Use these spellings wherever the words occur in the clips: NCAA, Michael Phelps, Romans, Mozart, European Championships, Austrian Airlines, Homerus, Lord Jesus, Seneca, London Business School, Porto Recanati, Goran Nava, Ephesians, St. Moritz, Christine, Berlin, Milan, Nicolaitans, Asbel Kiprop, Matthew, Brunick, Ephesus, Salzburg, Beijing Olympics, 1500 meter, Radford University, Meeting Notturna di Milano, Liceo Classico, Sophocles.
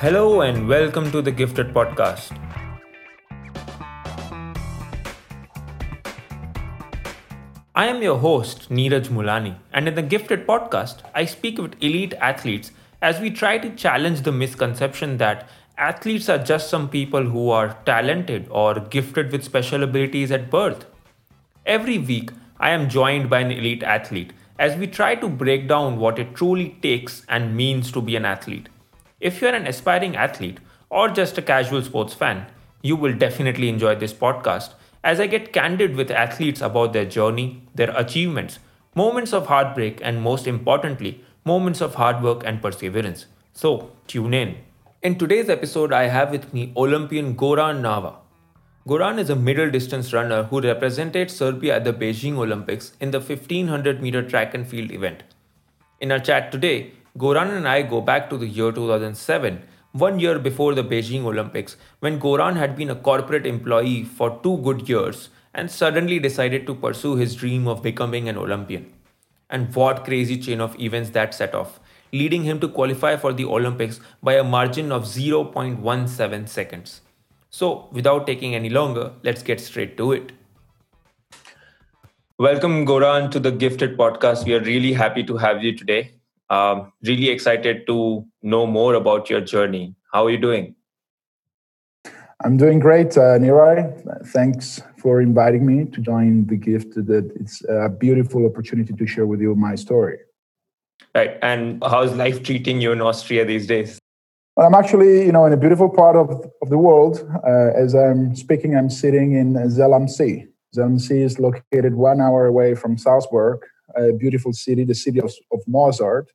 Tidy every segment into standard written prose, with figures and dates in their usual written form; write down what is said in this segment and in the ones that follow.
Hello and welcome to the Gifted Podcast. I am your host, Neeraj Mulani, and in the Gifted Podcast, I speak with elite athletes as we try to challenge the misconception that athletes are just some people who are talented or gifted with special abilities at birth. Every week, I am joined by an elite athlete as we try to break down what it truly takes and means to be an athlete. If you're an aspiring athlete or just a casual sports fan, you will definitely enjoy this podcast as I get candid with athletes about their journey, their achievements, moments of heartbreak, and most importantly, moments of hard work and perseverance. So, tune in. In today's episode, I have with me Olympian Goran Nava. Goran is a middle distance runner who represented Serbia at the Beijing Olympics in the 1500 meter track and field event. In our chat today, Goran and I go back to the year 2007, 1 year before the Beijing Olympics, when Goran had been a corporate employee for 2 good years and suddenly decided to pursue his dream of becoming an Olympian. And what crazy chain of events that set off, leading him to qualify for the Olympics by a margin of 0.17 seconds. So, without taking any longer, let's get straight to it. Welcome, Goran, to the Gifted Podcast. We are really happy to have you today. Really excited to know more about your journey. How are you doing? I'm doing great, Neeraj. Thanks for inviting me to join the Gifted. It's a beautiful opportunity to share with you my story. Right. And how's life treating you in Austria these days? Well, I'm actually, in a beautiful part of the world. As I'm speaking, I'm sitting in Zell am See. Zell am See is located 1 hour away from Salzburg, a beautiful city, the city of Mozart.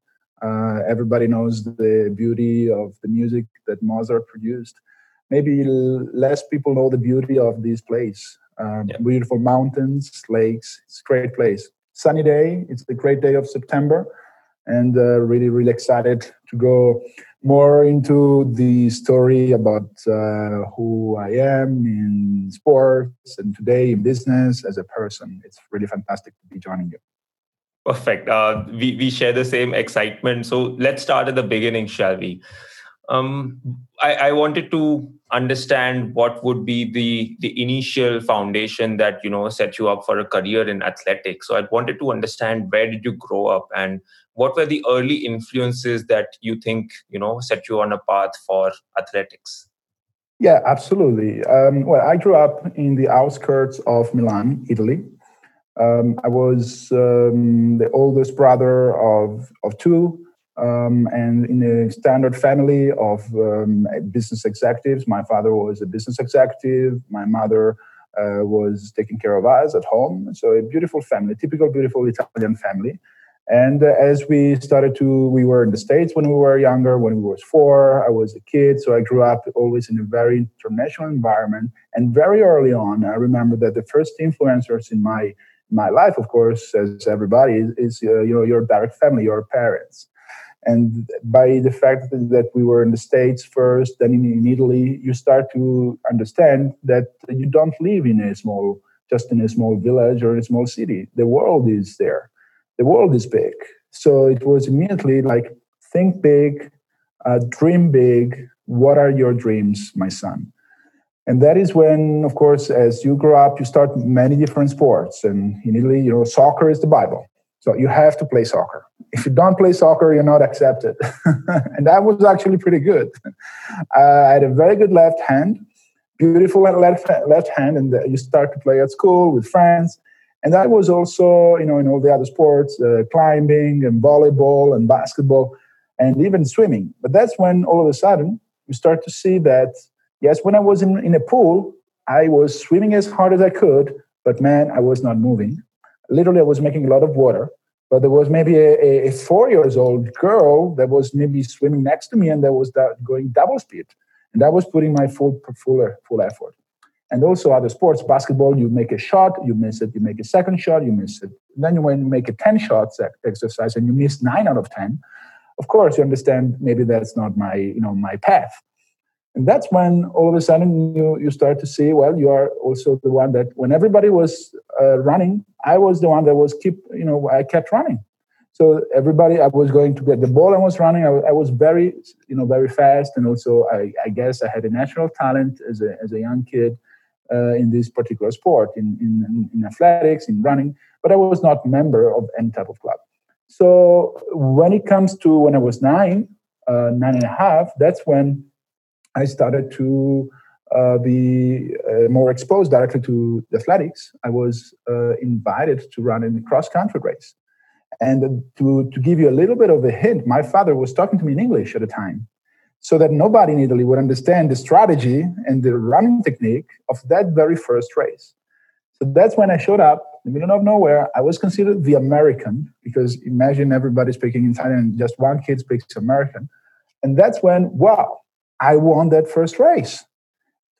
Everybody knows the beauty of the music that Mozart produced. Maybe less people know the beauty of this place. Beautiful mountains, lakes. It's a great place. Sunny day. It's a great day of September. And really, really excited to go more into the story about who I am in sports and today in business as a person. It's really fantastic to be joining you. Perfect. We share the same excitement. So let's start at the beginning, shall we? I wanted to understand what would be the initial foundation that, set you up for a career in athletics. So I wanted to understand, where did you grow up and what were the early influences that you think, set you on a path for athletics? Yeah, absolutely. I grew up in the outskirts of Milan, Italy. I was the oldest brother of two, and in a standard family of business executives. My father was a business executive. My mother was taking care of us at home. So a beautiful family, typical beautiful Italian family. And as we were in the States when we were younger, when we was 4, I was a kid. So I grew up always in a very international environment. And very early on, I remember that the first influencers in my life, of course, as everybody, is your direct family, your parents. And by the fact that we were in the States first, then in Italy, you start to understand that you don't live in a small village or a small city. The world is there. The world is big. So it was immediately like, think big, dream big. What are your dreams, my son? And that is when, of course, as you grow up, you start many different sports. And in Italy, soccer is the Bible. So you have to play soccer. If you don't play soccer, you're not accepted. And that was actually pretty good. I had a very good left hand, beautiful left hand. And you start to play at school with friends. And I was also, in all the other sports, climbing and volleyball and basketball and even swimming. But that's when all of a sudden you start to see that, yes, when I was in a pool, I was swimming as hard as I could, but man, I was not moving. Literally, I was making a lot of water. But there was maybe a 4-year-old girl that was maybe swimming next to me and that was going double speed. And that was putting my full effort. And also other sports, basketball, you make a shot, you miss it, you make a second shot, you miss it. And then when you make a 10-shot exercise and you miss 9 out of 10, of course, you understand maybe that's not my, my path. And that's when all of a sudden you start to see, well, you are also the one that when everybody was running, I was the one that was I kept running. So everybody, I was going to get the ball. I was running. I was very, very fast, and also I guess I had a natural talent as a young kid in this particular sport, in athletics, in running. But I was not a member of any type of club. So when it comes to when I was nine and a half, that's when I started to be more exposed directly to the athletics. I was invited to run in the cross-country race. And to give you a little bit of a hint, my father was talking to me in English at the time, so that nobody in Italy would understand the strategy and the running technique of that very first race. So that's when I showed up in the middle of nowhere. I was considered the American, because imagine everybody speaking Italian and just one kid speaks American. And that's when, wow, I won that first race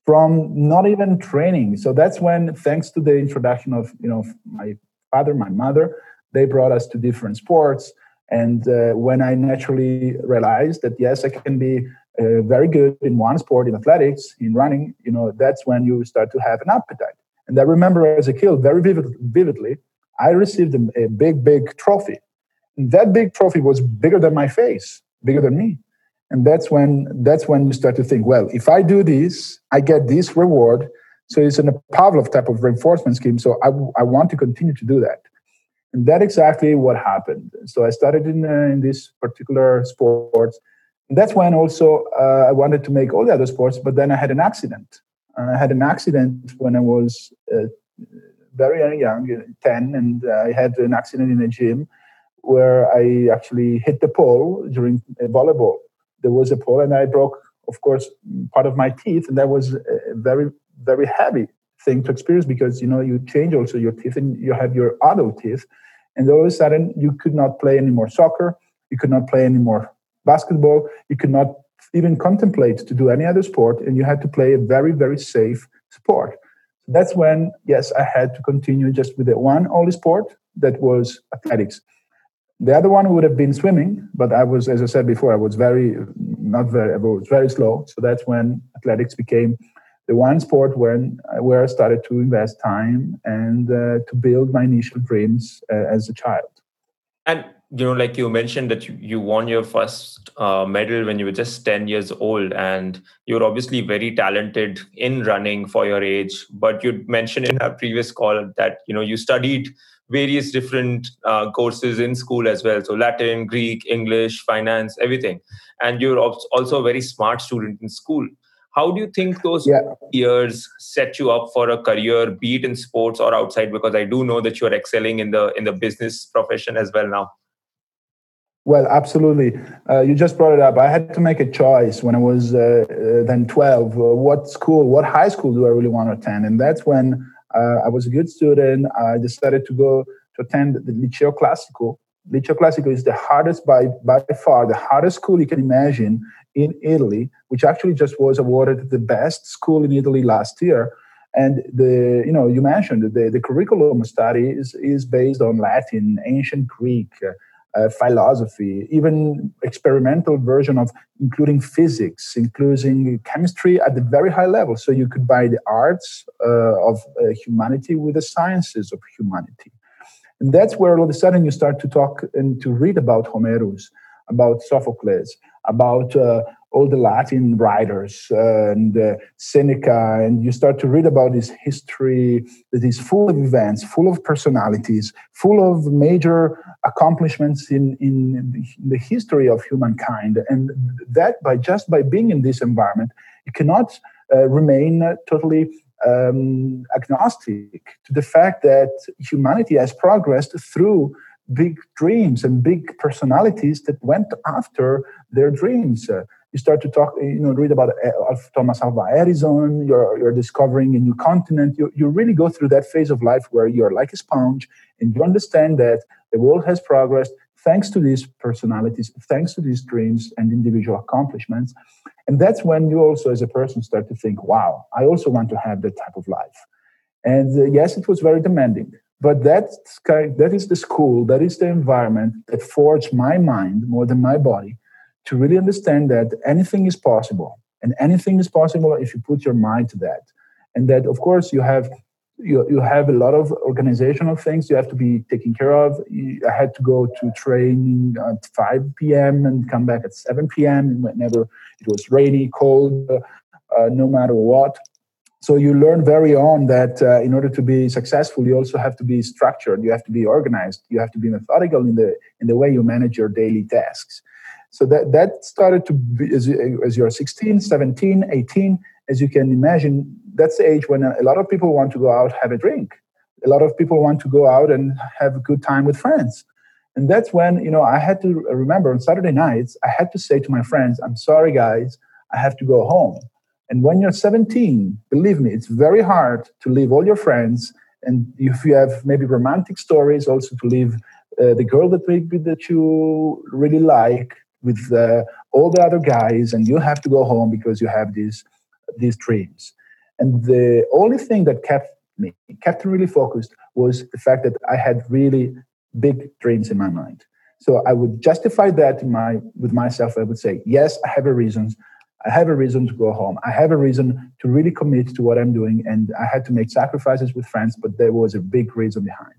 from not even training. So that's when, thanks to the introduction of my father, my mother, they brought us to different sports. And when I naturally realized that, yes, I can be very good in one sport, in athletics, in running, that's when you start to have an appetite. And I remember as a kid, very vividly, I received a big, big trophy. And that big trophy was bigger than my face, bigger than me. And that's when you start to think, well, if I do this, I get this reward. So it's a Pavlov type of reinforcement scheme. So I want to continue to do that. And that's exactly what happened. So I started in this particular sport. And that's when also I wanted to make all the other sports, but then I had an accident. I had an accident when I was very young, 10, and I had an accident in a gym where I actually hit the pole during volleyball. There was a pole, and I broke, of course, part of my teeth, and that was a very, very heavy thing to experience, because you change also your teeth, and you have your adult teeth, and all of a sudden you could not play any more soccer, you could not play any more basketball, you could not even contemplate to do any other sport, and you had to play a very, very safe sport. That's when, yes, I had to continue just with the one only sport that was athletics. The other one would have been swimming, but I was, as I said before, I was very slow. So that's when athletics became the one sport where I started to invest time and to build my initial dreams as a child. And, like you mentioned that you won your first medal when you were just 10 years old, and you're obviously very talented in running for your age. But you mentioned in our previous call that, you studied various different courses in school as well. So Latin, Greek, English, finance, everything. And you're also a very smart student in school. How do you think those years set you up for a career, be it in sports or outside? Because I do know that you are excelling in the business profession as well now. Well, absolutely. You just brought it up. I had to make a choice when I was then 12. What high school do I really want to attend? And that's when I was a good student. I decided to go to attend the Liceo Classico. Liceo Classico is the hardest, by far, the hardest school you can imagine in Italy, which actually just was awarded the best school in Italy last year. And you mentioned the curriculum study is based on Latin, ancient Greek, philosophy, even experimental version of including physics, including chemistry at the very high level. So you could buy the arts of humanity with the sciences of humanity. And that's where all of a sudden you start to talk and to read about Homerus, about Sophocles, about all the Latin writers and Seneca. And you start to read about this history that is full of events, full of personalities, full of major accomplishments in the history of humankind. And that by being in this environment, you cannot remain totally agnostic to the fact that humanity has progressed through big dreams and big personalities that went after their dreams. You start to talk, read about Thomas Alva Edison. You're discovering a new continent. You really go through that phase of life where you're like a sponge, and you understand that the world has progressed thanks to these personalities, thanks to these dreams and individual accomplishments. And that's when you also, as a person, start to think, wow, I also want to have that type of life. And yes, it was very demanding. But that is the school, that is the environment that forged my mind more than my body to really understand that anything is possible. And anything is possible if you put your mind to that. And that, of course, you have you have a lot of organizational things you have to be taken care of. I had to go to training at 5 p.m. and come back at 7 p.m. and whenever it was rainy, cold, no matter what. So you learn very on that in order to be successful, you also have to be structured. You have to be organized. You have to be methodical in the way you manage your daily tasks. So that started to be as you're 16, 17, 18. As you can imagine, that's the age when a lot of people want to go out, have a drink. A lot of people want to go out and have a good time with friends. And that's when, I had to remember on Saturday nights, I had to say to my friends, I'm sorry, guys, I have to go home. And when you're 17, believe me, it's very hard to leave all your friends. And if you have maybe romantic stories, also to leave the girl that you really like with all the other guys, and you have to go home because you have these dreams. And the only thing that kept me really focused was the fact that I had really big dreams in my mind. So I would justify that with myself. I would say, yes, I have a reason. I have a reason to go home. I have a reason to really commit to what I'm doing. And I had to make sacrifices with friends, but there was a big reason behind.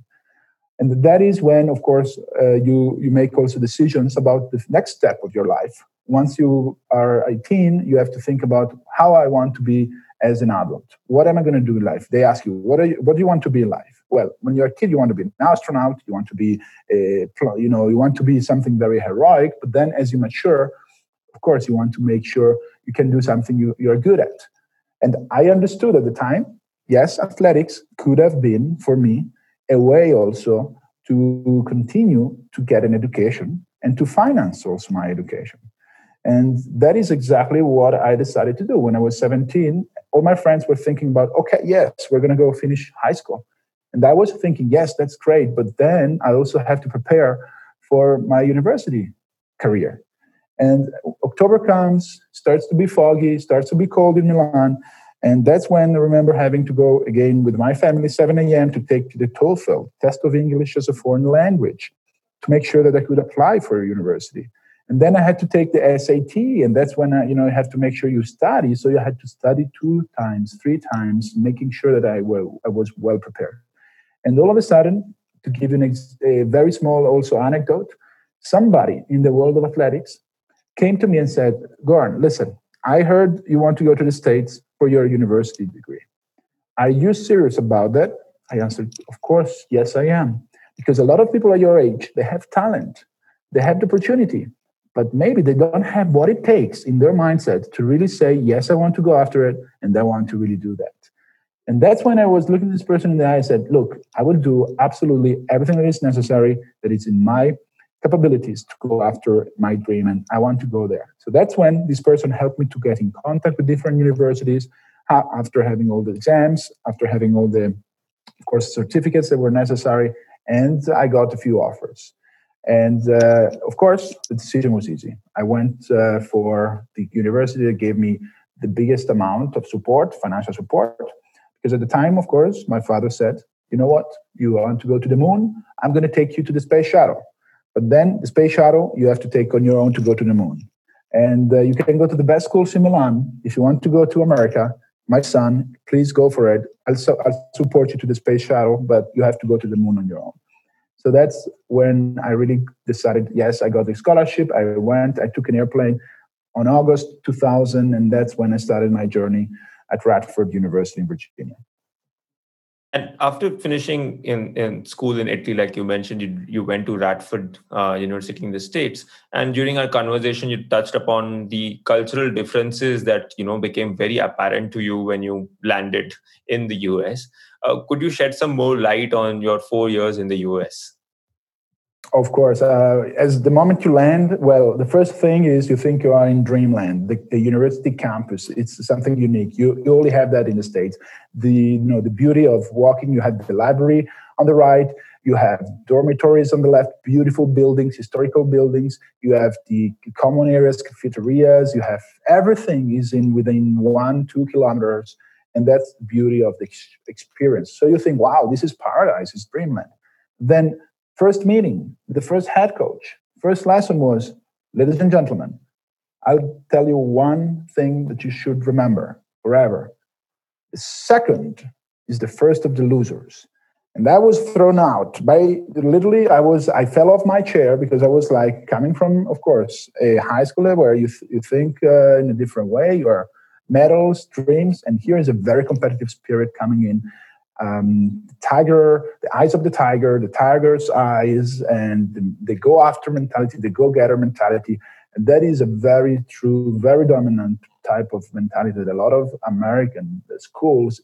And that is when, of course, you make also decisions about the next step of your life. Once you are 18, you have to think about how I want to be as an adult. What am I going to do in life? They ask you, what do you want to be in life? Well, when you're a kid, you want to be an astronaut. You want to be, you want to be something very heroic. But then as you mature, of course, you want to make sure you can do something you're good at. And I understood at the time, yes, athletics could have been, for me, a way also to continue to get an education and to finance also my education. And that is exactly what I decided to do. When I was 17, all my friends were thinking about, okay, yes, we're going to go finish high school. And I was thinking, yes, that's great. But then I also have to prepare for my university career. And October comes, starts to be foggy, starts to be cold in Milan. And that's when I remember having to go again with my family, 7 a.m. to take the TOEFL, Test of English as a Foreign Language, to make sure that I could apply for a university. And then I had to take the SAT, and that's when I have to make sure you study. So you had to study 2 times, 3 times, making sure that I was well prepared. And all of a sudden, to give you a very small also anecdote, somebody in the world of athletics came to me and said, Goran, listen, I heard you want to go to the States for your university degree. Are you serious about that? I answered, of course, yes, I am. Because a lot of people at your age, they have talent, they have the opportunity, but maybe they don't have what it takes in their mindset to really say, yes, I want to go after it, and I want to really do that. And that's when I was looking at this person in the eye and said, look, I will do absolutely everything that is necessary, that is in my capabilities to go after my dream, and I want to go there. So that's when this person helped me to get in contact with different universities after having all the exams, after having all the, of course, certificates that were necessary, and I got a few offers. And of course, the decision was easy. I went for the university that gave me the biggest amount of support, financial support, because at the time, of course, my father said, you know what, you want to go to the moon? I'm going to take you to the space shuttle. But then the space shuttle, you have to take on your own to go to the moon. And you can go to the best schools in Milan. If you want to go to America, my son, please go for it. I'll support you to the space shuttle, but you have to go to the moon on your own. So that's when I really decided, yes, I got the scholarship. I went, I took an airplane on August 2000, and that's when I started my journey at Radford University in Virginia. And after finishing in school in Italy, like you mentioned, you went to Radford University in the States. And during our conversation, you touched upon the cultural differences that, became very apparent to you when you landed in the US. Could you shed some more light on your 4 years in the US? Of course. As the moment you land, well, the first thing is you think you are in dreamland. The university campus, it's something unique. You only have that in the States. The beauty of walking, you have the library on the right, you have dormitories on the left, beautiful buildings, historical buildings. You have the common areas, cafeterias. You have everything is within 1-2 kilometers. And that's the beauty of the experience. So you think, wow, this is paradise, it's dreamland. Then first meeting, the first head coach, first lesson was, ladies and gentlemen, I'll tell you one thing that you should remember forever. The second is the first of the losers. And I was thrown out by literally, I fell off my chair because I was like coming from, of course, a high school where you think in a different way, your medals, dreams, and here is a very competitive spirit coming in. The eyes of the tiger, the tiger's eyes, and the go-after mentality, the go-getter mentality. And that is a very true, very dominant type of mentality that a lot of American schools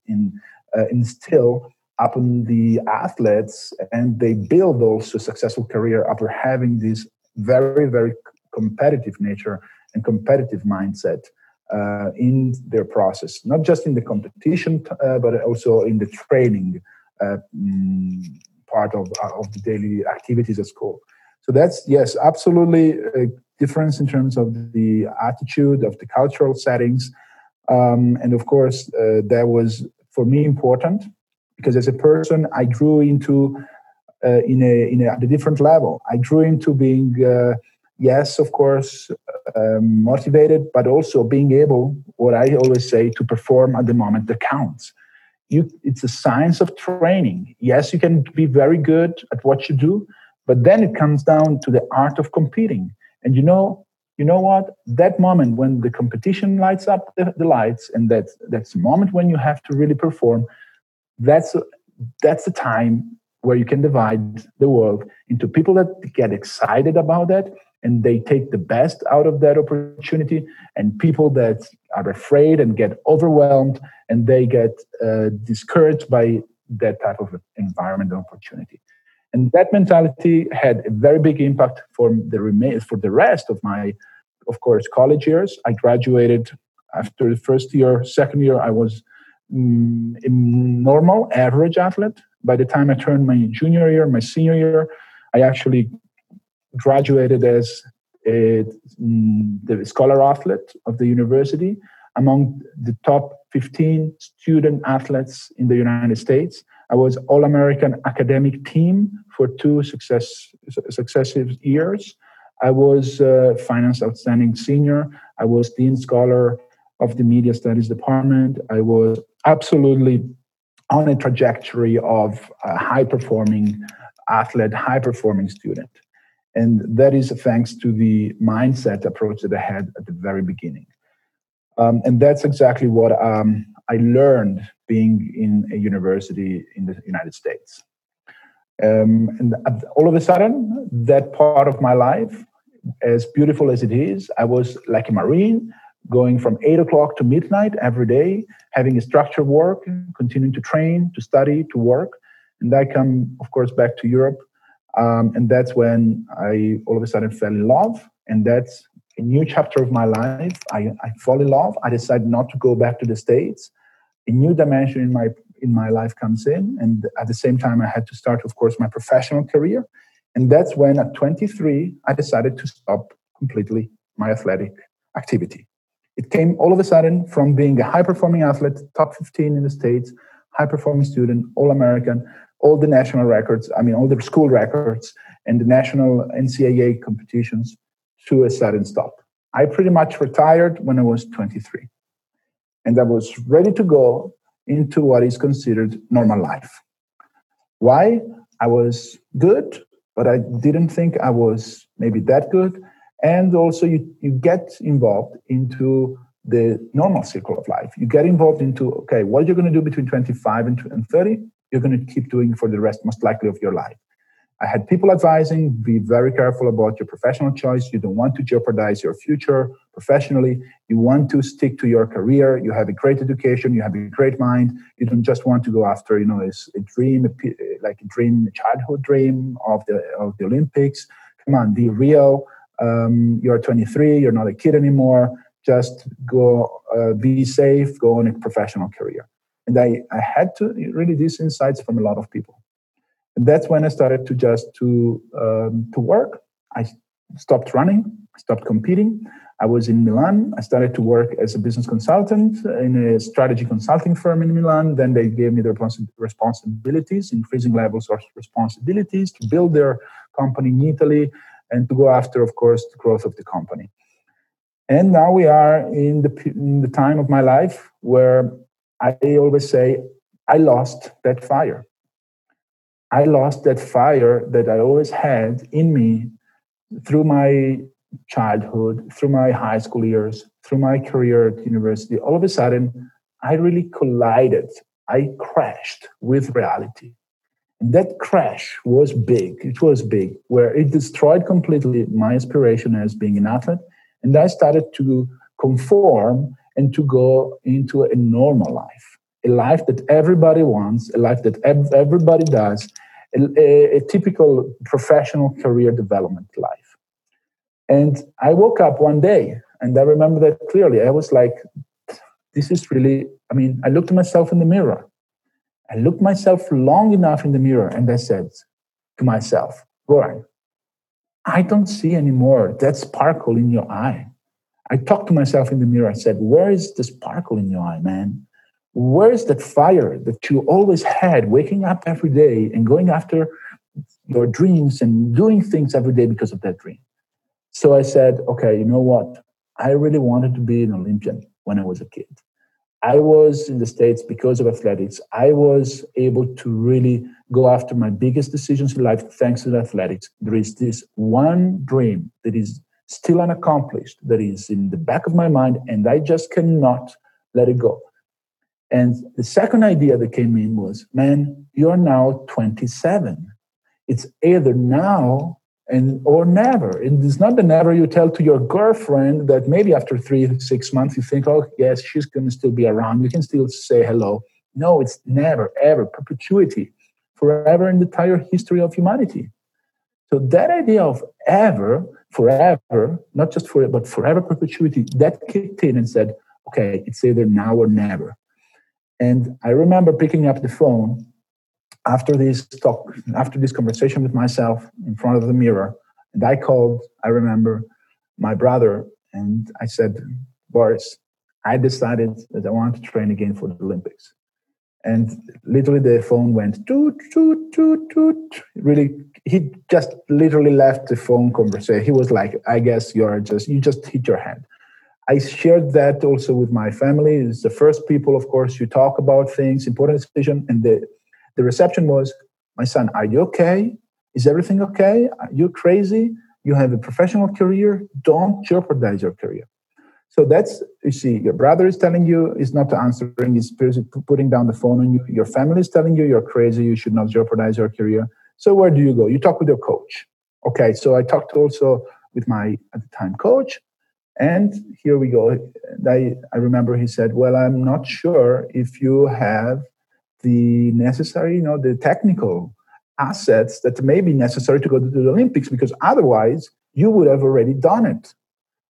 instill upon the athletes, and they build also successful career after having this very, very competitive nature and competitive mindset in their process, not just in the competition, but also in the training part of the daily activities at school. So that's, yes, absolutely a difference in terms of the attitude of the cultural settings. And of course, that was, for me, important. Because as a person, I grew into at a different level. I grew into being, yes, of course, motivated, but also being able, what I always say, to perform at the moment that counts. It's a science of training. Yes, you can be very good at what you do, but then it comes down to the art of competing. And you know what? That moment when the competition lights up the lights, and that's the moment when you have to really perform. That's the time where you can divide the world into people that get excited about that and they take the best out of that opportunity, and people that are afraid and get overwhelmed and they get discouraged by that type of environment and opportunity. And that mentality had a very big impact for the rest of my, of course, college years. I graduated after the first year. Second year, I was a normal average athlete. By the time I turned my junior year, my senior year, I actually graduated as the scholar athlete of the university, among the top 15 student athletes in the United States. I was All-American academic team for two successive years. I was finance outstanding senior. I was dean scholar of the media studies department. I was absolutely on a trajectory of a high-performing athlete, high-performing student. And that is thanks to the mindset approach that I had at the very beginning. And that's exactly what I learned being in a university in the United States. And all of a sudden, that part of my life, as beautiful as it is, I was like a Marine, going from 8 o'clock to midnight every day, having a structured work, continuing to train, to study, to work. And I come, of course, back to Europe. And that's when I all of a sudden fell in love. And that's a new chapter of my life. I fall in love. I decide not to go back to the States. A new dimension in my life comes in. And at the same time, I had to start, of course, my professional career. And that's when at 23, I decided to stop completely my athletic activity. It came all of a sudden from being a high-performing athlete, top 15 in the States, high-performing student, All-American, all the national records, all the school records, and the national NCAA competitions, to a sudden stop. I pretty much retired when I was 23. And I was ready to go into what is considered normal life. Why? I was good, but I didn't think I was maybe that good. And also you get involved into the normal circle of life. You get involved into, okay, what you're going to do between 25 and 30, you're going to keep doing for the rest, most likely, of your life. I had people advising, be very careful about your professional choice. You don't want to jeopardize your future professionally. You want to stick to your career. You have a great education. You have a great mind. You don't just want to go after, a dream, a childhood dream of the Olympics. Come on, be real. You're 23, you're not a kid anymore, just go, be safe, go on a professional career. And I had to really these insights from a lot of people. And that's when I started to to work. I stopped running, stopped competing. I was in Milan. I started to work as a business consultant in a strategy consulting firm in Milan. Then they gave me the responsibilities, increasing levels of responsibilities, to build their company in Italy, and to go after, of course, the growth of the company. And now we are in the time of my life where I always say I lost that fire. I lost that fire that I always had in me through my childhood, through my high school years, through my career at university. All of a sudden, I really collided. I crashed with reality. And that crash was big. It was big, where it destroyed completely my inspiration as being an athlete. And I started to conform and to go into a normal life, a life that everybody wants, a life that everybody does, a typical professional career development life. And I woke up one day, and I remember that clearly. I was like, this is really, I mean, I looked at myself in the mirror. I looked myself long enough in the mirror, and I said to myself, Goran, I don't see anymore that sparkle in your eye. I talked to myself in the mirror. I said, where is the sparkle in your eye, man? Where is that fire that you always had, waking up every day and going after your dreams and doing things every day because of that dream? So I said, okay, you know what? I really wanted to be an Olympian when I was a kid. I was in the States because of athletics. I was able to really go after my biggest decisions in life thanks to the athletics. There is this one dream that is still unaccomplished, that is in the back of my mind, and I just cannot let it go. And the second idea that came in was, man, you're now 27. It's either now and or never. And it's not the never you tell to your girlfriend that maybe after 3 or 6 months you think, oh, yes, she's going to still be around. You can still say hello. No, it's never, ever, perpetuity, forever in the entire history of humanity. So that idea of ever, forever, not just forever, but forever perpetuity, that kicked in and said, okay, it's either now or never. And I remember picking up the phone after this talk, after this conversation with myself in front of the mirror. And I called, I remember, my brother. And I said, Boris, I decided that I want to train again for the Olympics. And literally the phone went toot, toot, toot, toot. Really, he just literally left the phone conversation. He was like, I guess you just hit your head. I shared that also with my family. It's the first people, of course, you talk about things, important decision. And the reception was, my son, are you okay? Is everything okay? Are you crazy? You have a professional career. Don't jeopardize your career. So that's, you see, your brother is telling you, he's not answering, he's putting down the phone on you. Your family is telling you you're crazy. You should not jeopardize your career. So where do you go? You talk with your coach. Okay, so I talked also with my, at the time, coach. And here we go. I remember he said, well, I'm not sure if you have the necessary, you know, the technical assets that may be necessary to go to the Olympics, because otherwise you would have already done it.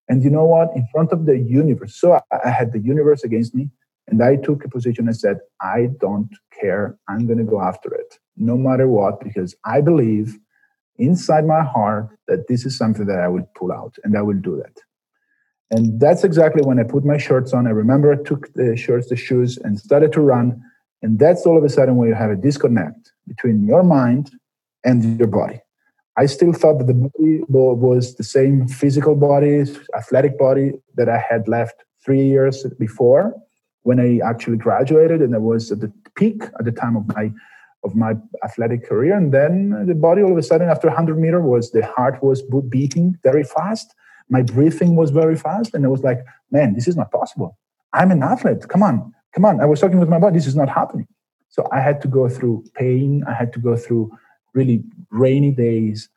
And you know what? In front of the universe. So I had the universe against me, and I took a position and said, I don't care. I'm going to go after it no matter what, because I believe inside my heart that this is something that I will pull out, and I will do that. And that's exactly when I put my shorts on. I remember I took the shorts, the shoes, and started to run. And that's all of a sudden when you have a disconnect between your mind and your body. I still thought that the body was the same physical body, athletic body that I had left 3 years before when I actually graduated. And I was at the peak at the time of my athletic career. And then the body all of a sudden after 100 meter was, the heart was beating very fast. My breathing was very fast, and I was like, man, this is not possible. I'm an athlete. Come on. I was talking with my body. This is not happening. So I had to go through pain. I had to go through really rainy days.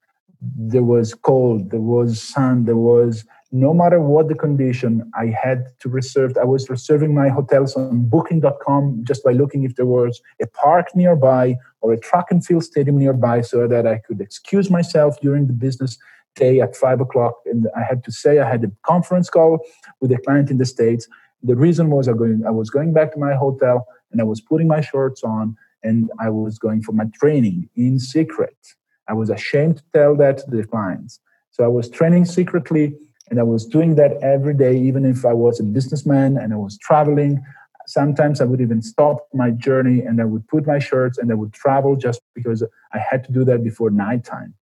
There was cold. There was sun. There was, no matter what the condition, I had to reserve. I was reserving my hotels on booking.com just by looking if there was a park nearby or a track and field stadium nearby so that I could excuse myself during the business day at 5 o'clock, and I had to say I had a conference call with a client in the States. The reason was I was going back to my hotel, and I was putting my shorts on, and I was going for my training in secret. I was ashamed to tell that to the clients. So I was training secretly, and I was doing that every day, even if I was a businessman and I was traveling. Sometimes I would even stop my journey, and I would put my shorts, and I would travel just because I had to do that before nighttime.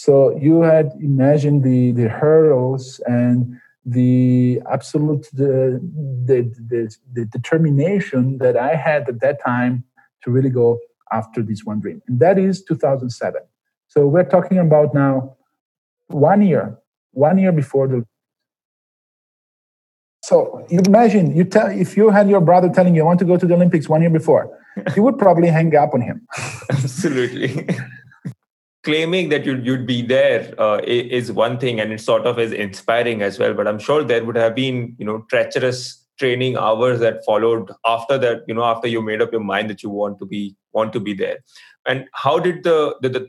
So you had imagined the hurdles and the absolute the determination that I had at that time to really go after this one dream. And that is 2007. So we're talking about now one year before the. So you imagine if you had your brother telling you, I want to go to the Olympics one year before, you would probably hang up on him. Absolutely. Claiming that you'd be there is one thing, and it sort of is inspiring as well. But I'm sure there would have been, treacherous training hours that followed after that. After you made up your mind that you want to be there. And how did the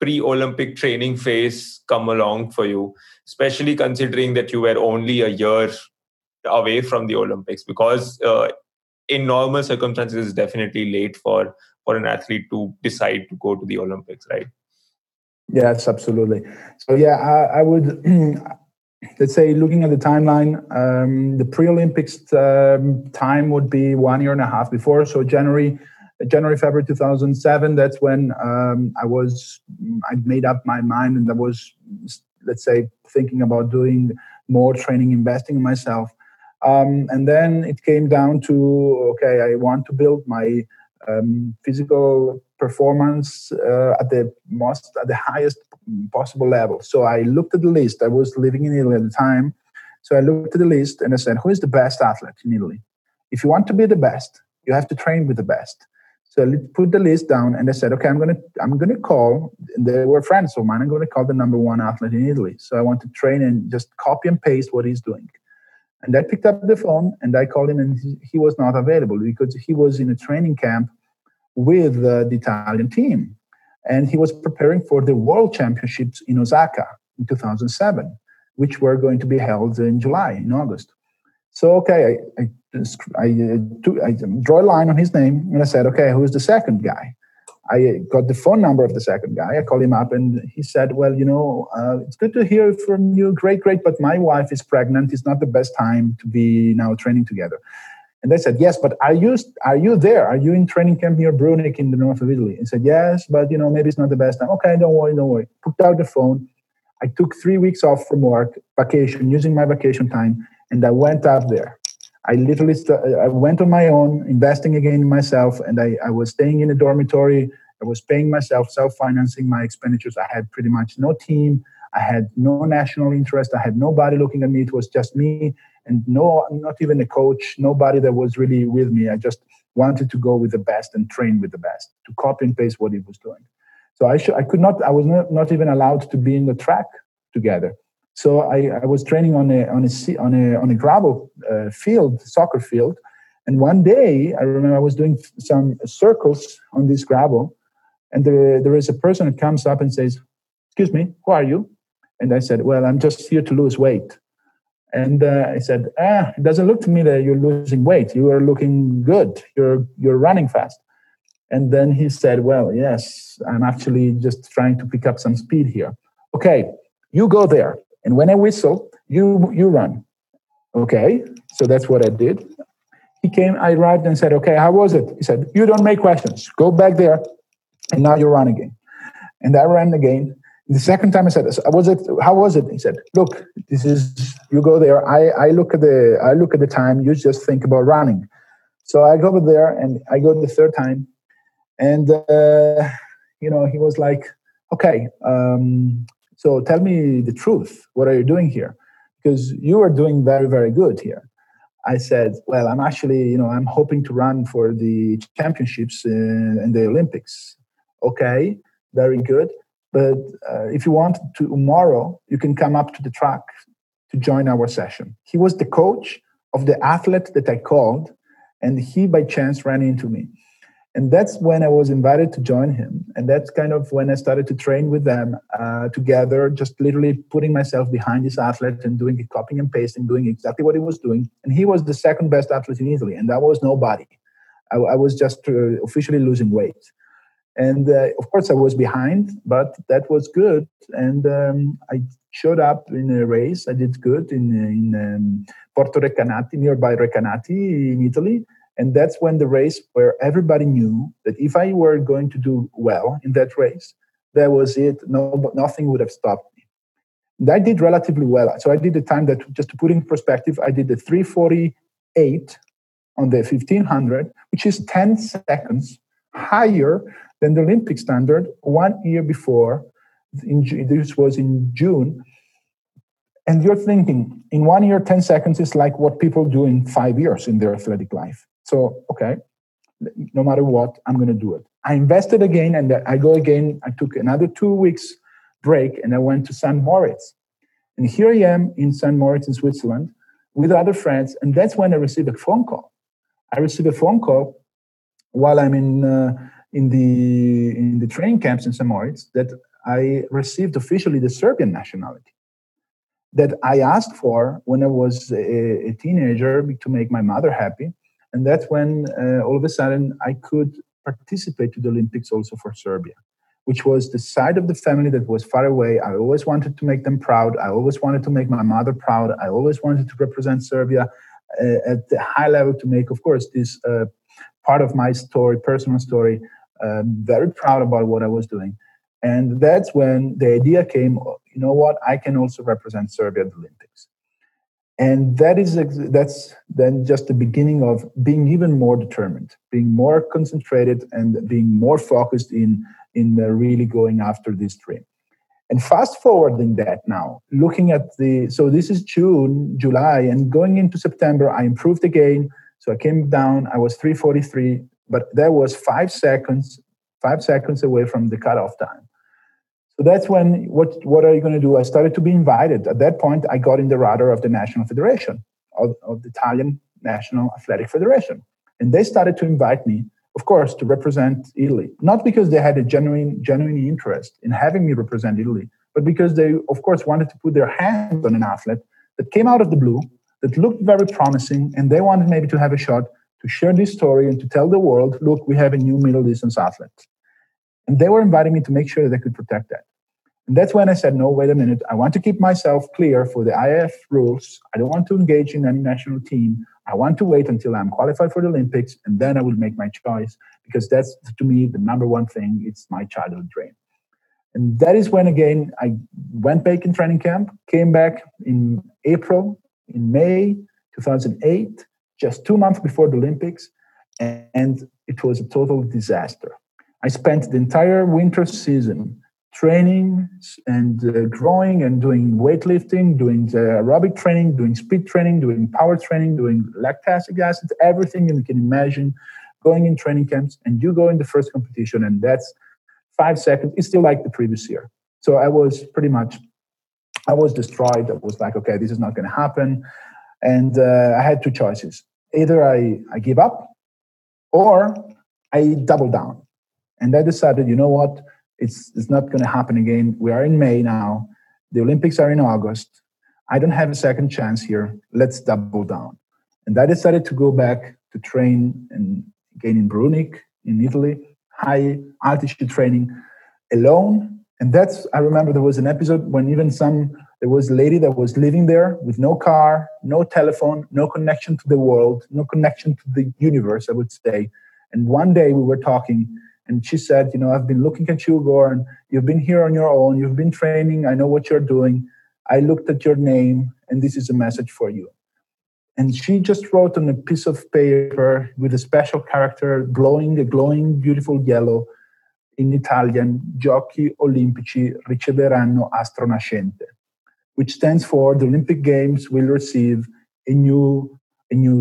pre-Olympic training phase come along for you, especially considering that you were only a year away from the Olympics? Because in normal circumstances, it's definitely late for an athlete to decide to go to the Olympics, right? Yes, absolutely. So yeah, I would, let's say, looking at the timeline, the pre-Olympics time would be 1 year and a half before. So January, February 2007, that's when I'd made up my mind, and I was, let's say, thinking about doing more training, investing in myself. And then it came down to, okay, I want to build my physical performance at the highest possible level. So I looked at the list. I was living in Italy at the time. So I looked at the list and I said, who is the best athlete in Italy? If you want to be the best, you have to train with the best. So I put the list down and I said, okay, I'm gonna call, they were friends of mine, I'm gonna call the number one athlete in Italy. So I want to train and just copy and paste what he's doing. And I picked up the phone and I called him, and he was not available because he was in a training camp with the Italian team. And he was preparing for the World Championships in Osaka in 2007, which were going to be held in August. So, okay, I draw a line on his name and I said, okay, who's the second guy? I got the phone number of the second guy. I called him up and he said, well, it's good to hear from you. Great. But my wife is pregnant. It's not the best time to be now training together. And I said, yes, but are you there? Are you in training camp near Brunick in the north of Italy? He said, yes, but maybe it's not the best time. Okay, don't worry. Put out the phone. I took 3 weeks off from work, vacation, using my vacation time. And I went up there. I literally I went on my own, investing again in myself, and I was staying in a dormitory. I was paying myself, self-financing my expenditures. I had pretty much no team. I had no national interest. I had nobody looking at me. It was just me, and not even a coach, nobody that was really with me. I just wanted to go with the best and train with the best, to copy and paste what he was doing. So I was not even allowed to be in the track together. So I was training on a gravel soccer field, and one day I remember I was doing some circles on this gravel, and there is a person that comes up and says, "Excuse me, who are you?" And I said, "Well, I'm just here to lose weight." And I said, "It doesn't look to me that you're losing weight. You are looking good. You're running fast." And then he said, "Well, yes, I'm actually just trying to pick up some speed here." Okay, you go there. And when I whistle, you run. Okay, so that's what I did. He came, I arrived and said, okay, how was it? He said, you don't make questions. Go back there, and now you run again. And I ran again. The second time I said, how was it? He said, look, you go there. I look at the time. You just think about running. So I go over there, and I go the third time. And, he was like, okay, so tell me the truth. What are you doing here? Because you are doing very, very good here. I said, well, I'm actually, I'm hoping to run for the championships and the Olympics. Okay, very good. But if you want to tomorrow, you can come up to the track to join our session. He was the coach of the athlete that I called, and he by chance ran into me. And that's when I was invited to join him. And that's kind of when I started to train with them together, just literally putting myself behind this athlete and doing the copying and pasting, doing exactly what he was doing. And he was the second best athlete in Italy. And I was nobody. I was just officially losing weight. And of course, I was behind, but that was good. And I showed up in a race. I did good in Porto Recanati, nearby Recanati in Italy. And that's when the race where everybody knew that if I were going to do well in that race, that was it. No, nothing would have stopped me. And I did relatively well. So I did the time that, just to put in perspective, I did the 3:48 on the 1500, which is 10 seconds higher than the Olympic standard 1 year before. This was in June. And you're thinking, in 1 year, 10 seconds is like what people do in 5 years in their athletic life. So, okay, no matter what, I'm going to do it. I invested again, and I go again. I took another 2 weeks break, and I went to St. Moritz. And here I am in St. Moritz in Switzerland with other friends. And that's when I received a phone call. I received a phone call while I'm in the training camps in St. Moritz that I received officially the Serbian nationality that I asked for when I was a teenager to make my mother happy. And that's when all of a sudden I could participate to the Olympics also for Serbia, which was the side of the family that was far away. I always wanted to make them proud. I always wanted to make my mother proud. I always wanted to represent Serbia at the high level to make, of course, this part of my story, personal story, very proud about what I was doing. And that's when the idea came, you know what, I can also represent Serbia at the Olympics. And that's then just the beginning of being even more determined, being more concentrated, and being more focused in really going after this dream. And fast forwarding that now, looking at so this is June, July, and going into September, I improved again. So I came down, I was 3:43, but that was 5 seconds away from the cutoff time. So that's when, what are you going to do? I started to be invited. At that point, I got in the radar of the National Federation, of the Italian National Athletic Federation. And they started to invite me, of course, to represent Italy. Not because they had a genuine interest in having me represent Italy, but because they, of course, wanted to put their hands on an athlete that came out of the blue, that looked very promising, and they wanted maybe to have a shot to share this story and to tell the world, look, we have a new middle distance athlete. And they were inviting me to make sure that I could protect that. And that's when I said, no, wait a minute. I want to keep myself clear for the IIF rules. I don't want to engage in any national team. I want to wait until I'm qualified for the Olympics, and then I will make my choice, because that's, to me, the number one thing. It's my childhood dream. And that is when, again, I went back in training camp, came back in May 2008, just 2 months before the Olympics, and it was a total disaster. I spent the entire winter season training and growing and doing weightlifting, doing aerobic training, doing speed training, doing power training, doing lactic acid, everything you can imagine, going in training camps. And you go in the first competition, and that's 5 seconds. It's still like the previous year. So I was destroyed. I was like, okay, this is not going to happen. And I had two choices. Either I give up or I double down. And I decided, you know what, it's not going to happen again. We are in May now. The Olympics are in August. I don't have a second chance here. Let's double down. And I decided to go back to train, and again in Brunick, in Italy, high altitude training alone. And I remember there was an episode when even there was a lady that was living there with no car, no telephone, no connection to the world, no connection to the universe, I would say. And one day we were talking, and she said, you know, I've been looking at you, Goran. You've been here on your own. You've been training. I know what you're doing. I looked at your name, and this is a message for you. And she just wrote on a piece of paper with a special character, glowing, beautiful yellow, in Italian, Giochi Olimpici riceveranno astronascente, which stands for the Olympic Games will receive a new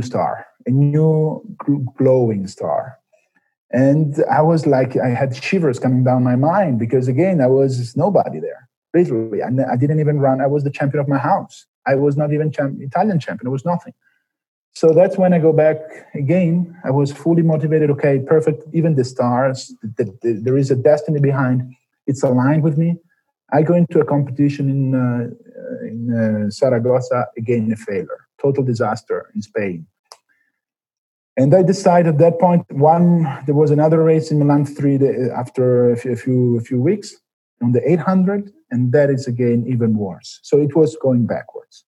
star, a new glowing star. And I was like, I had shivers coming down my mind, because again, I was nobody there, literally. I didn't even run. I was the champion of my house. I was not even Italian champion. I was nothing. So that's when I go back again. I was fully motivated. Okay, perfect. Even the stars, there is a destiny behind. It's aligned with me. I go into a competition in Saragossa, again a failure, total disaster in Spain. And I decided at that point, there was another race in Milan after a few weeks on the 800, and that is again even worse. So it was going backwards.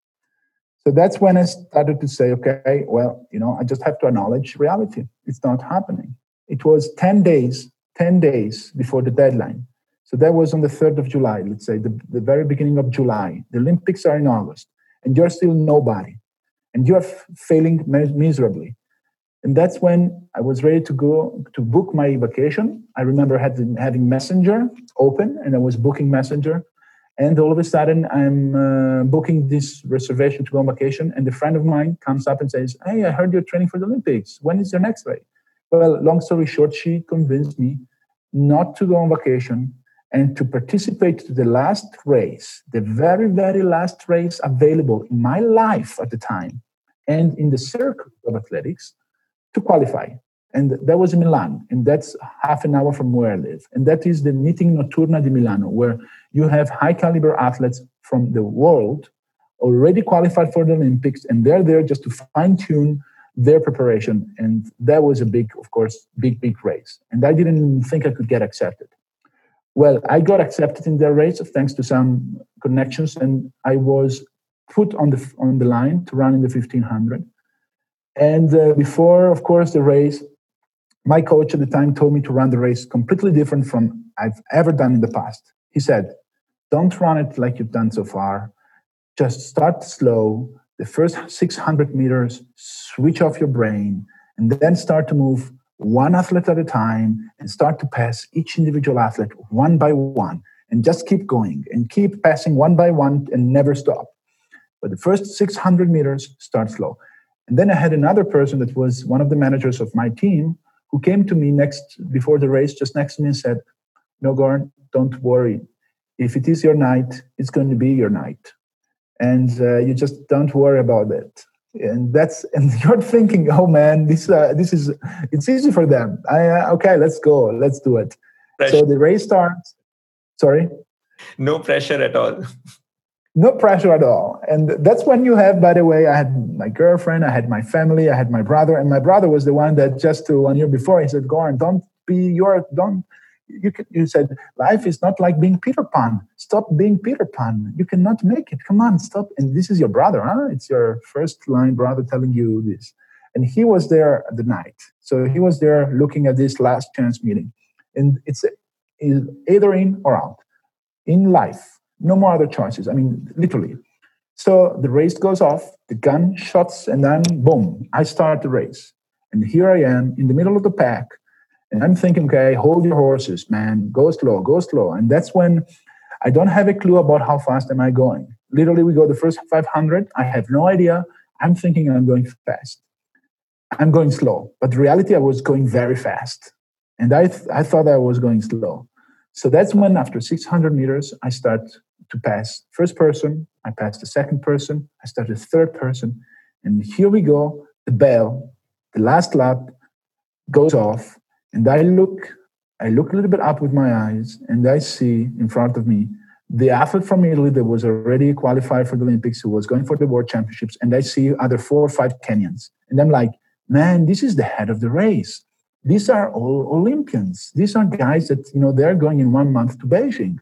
So that's when I started to say, okay, well, you know, I just have to acknowledge reality. It's not happening. It was 10 days before the deadline. So that was on the 3rd of July, let's say, the very beginning of July. The Olympics are in August, and you're still nobody, and you're failing miserably. And that's when I was ready to go to book my vacation. I remember having Messenger open, and I was booking Messenger. And all of a sudden, I'm booking this reservation to go on vacation. And a friend of mine comes up and says, "Hey, I heard you're training for the Olympics. When is your next race?" Well, long story short, she convinced me not to go on vacation and to participate to the last race, the very, very last race available in my life at the time and in the circuit of athletics, to qualify. And that was in Milan, and that's half an hour from where I live. And that is the Meeting Notturna di Milano, where you have high-caliber athletes from the world already qualified for the Olympics, and they're there just to fine-tune their preparation. And that was a big, of course, big race. And I didn't think I could get accepted. Well, I got accepted in their race thanks to some connections, and I was put on the line to run in the 1500. And before, of course, the race, my coach at the time told me to run the race completely different from I've ever done in the past. He said, "Don't run it like you've done so far. Just start slow. The first 600 meters, switch off your brain, and then start to move one athlete at a time and start to pass each individual athlete one by one. And just keep going and keep passing one by one and never stop. But the first 600 meters, start slow." And then I had another person that was one of the managers of my team who came to me before the race, just next to me, and said, "No, Goran, don't worry. If it is your night, it's going to be your night. And you just don't worry about it." And you're thinking, "Oh man, this is it's easy for them. Okay, let's go, let's do it." Pressure. So the race starts. Sorry. No pressure at all. No pressure at all. And that's when you have, by the way, I had my girlfriend, I had my family, I had my brother, and my brother was the one that just 1 year before, he said, "Goran, you said, life is not like being Peter Pan. Stop being Peter Pan. You cannot make it. Come on, stop." And this is your brother, huh? It's your first line brother telling you this. And he was there the night. So he was there looking at this last chance meeting. And it's either in or out. In life. No more other choices. I mean, literally. So the race goes off, the gun shots, and then boom, I start the race. And here I am in the middle of the pack. And I'm thinking, okay, hold your horses, man. Go slow, go slow. And that's when I don't have a clue about how fast am I going. Literally, we go the first 500. I have no idea. I'm thinking I'm going fast. I'm going slow. But in reality, I was going very fast. And I thought I was going slow. So that's when, after 600 meters, I start to pass first person. I pass the second person. I start the third person. And here we go. The bell, the last lap, goes off. And I look a little bit up with my eyes, and I see in front of me the athlete from Italy that was already qualified for the Olympics, who was going for the World Championships. And I see other 4 or 5 Kenyans. And I'm like, man, this is the head of the race. These are all Olympians. These are guys that, you know, they're going in 1 month to Beijing.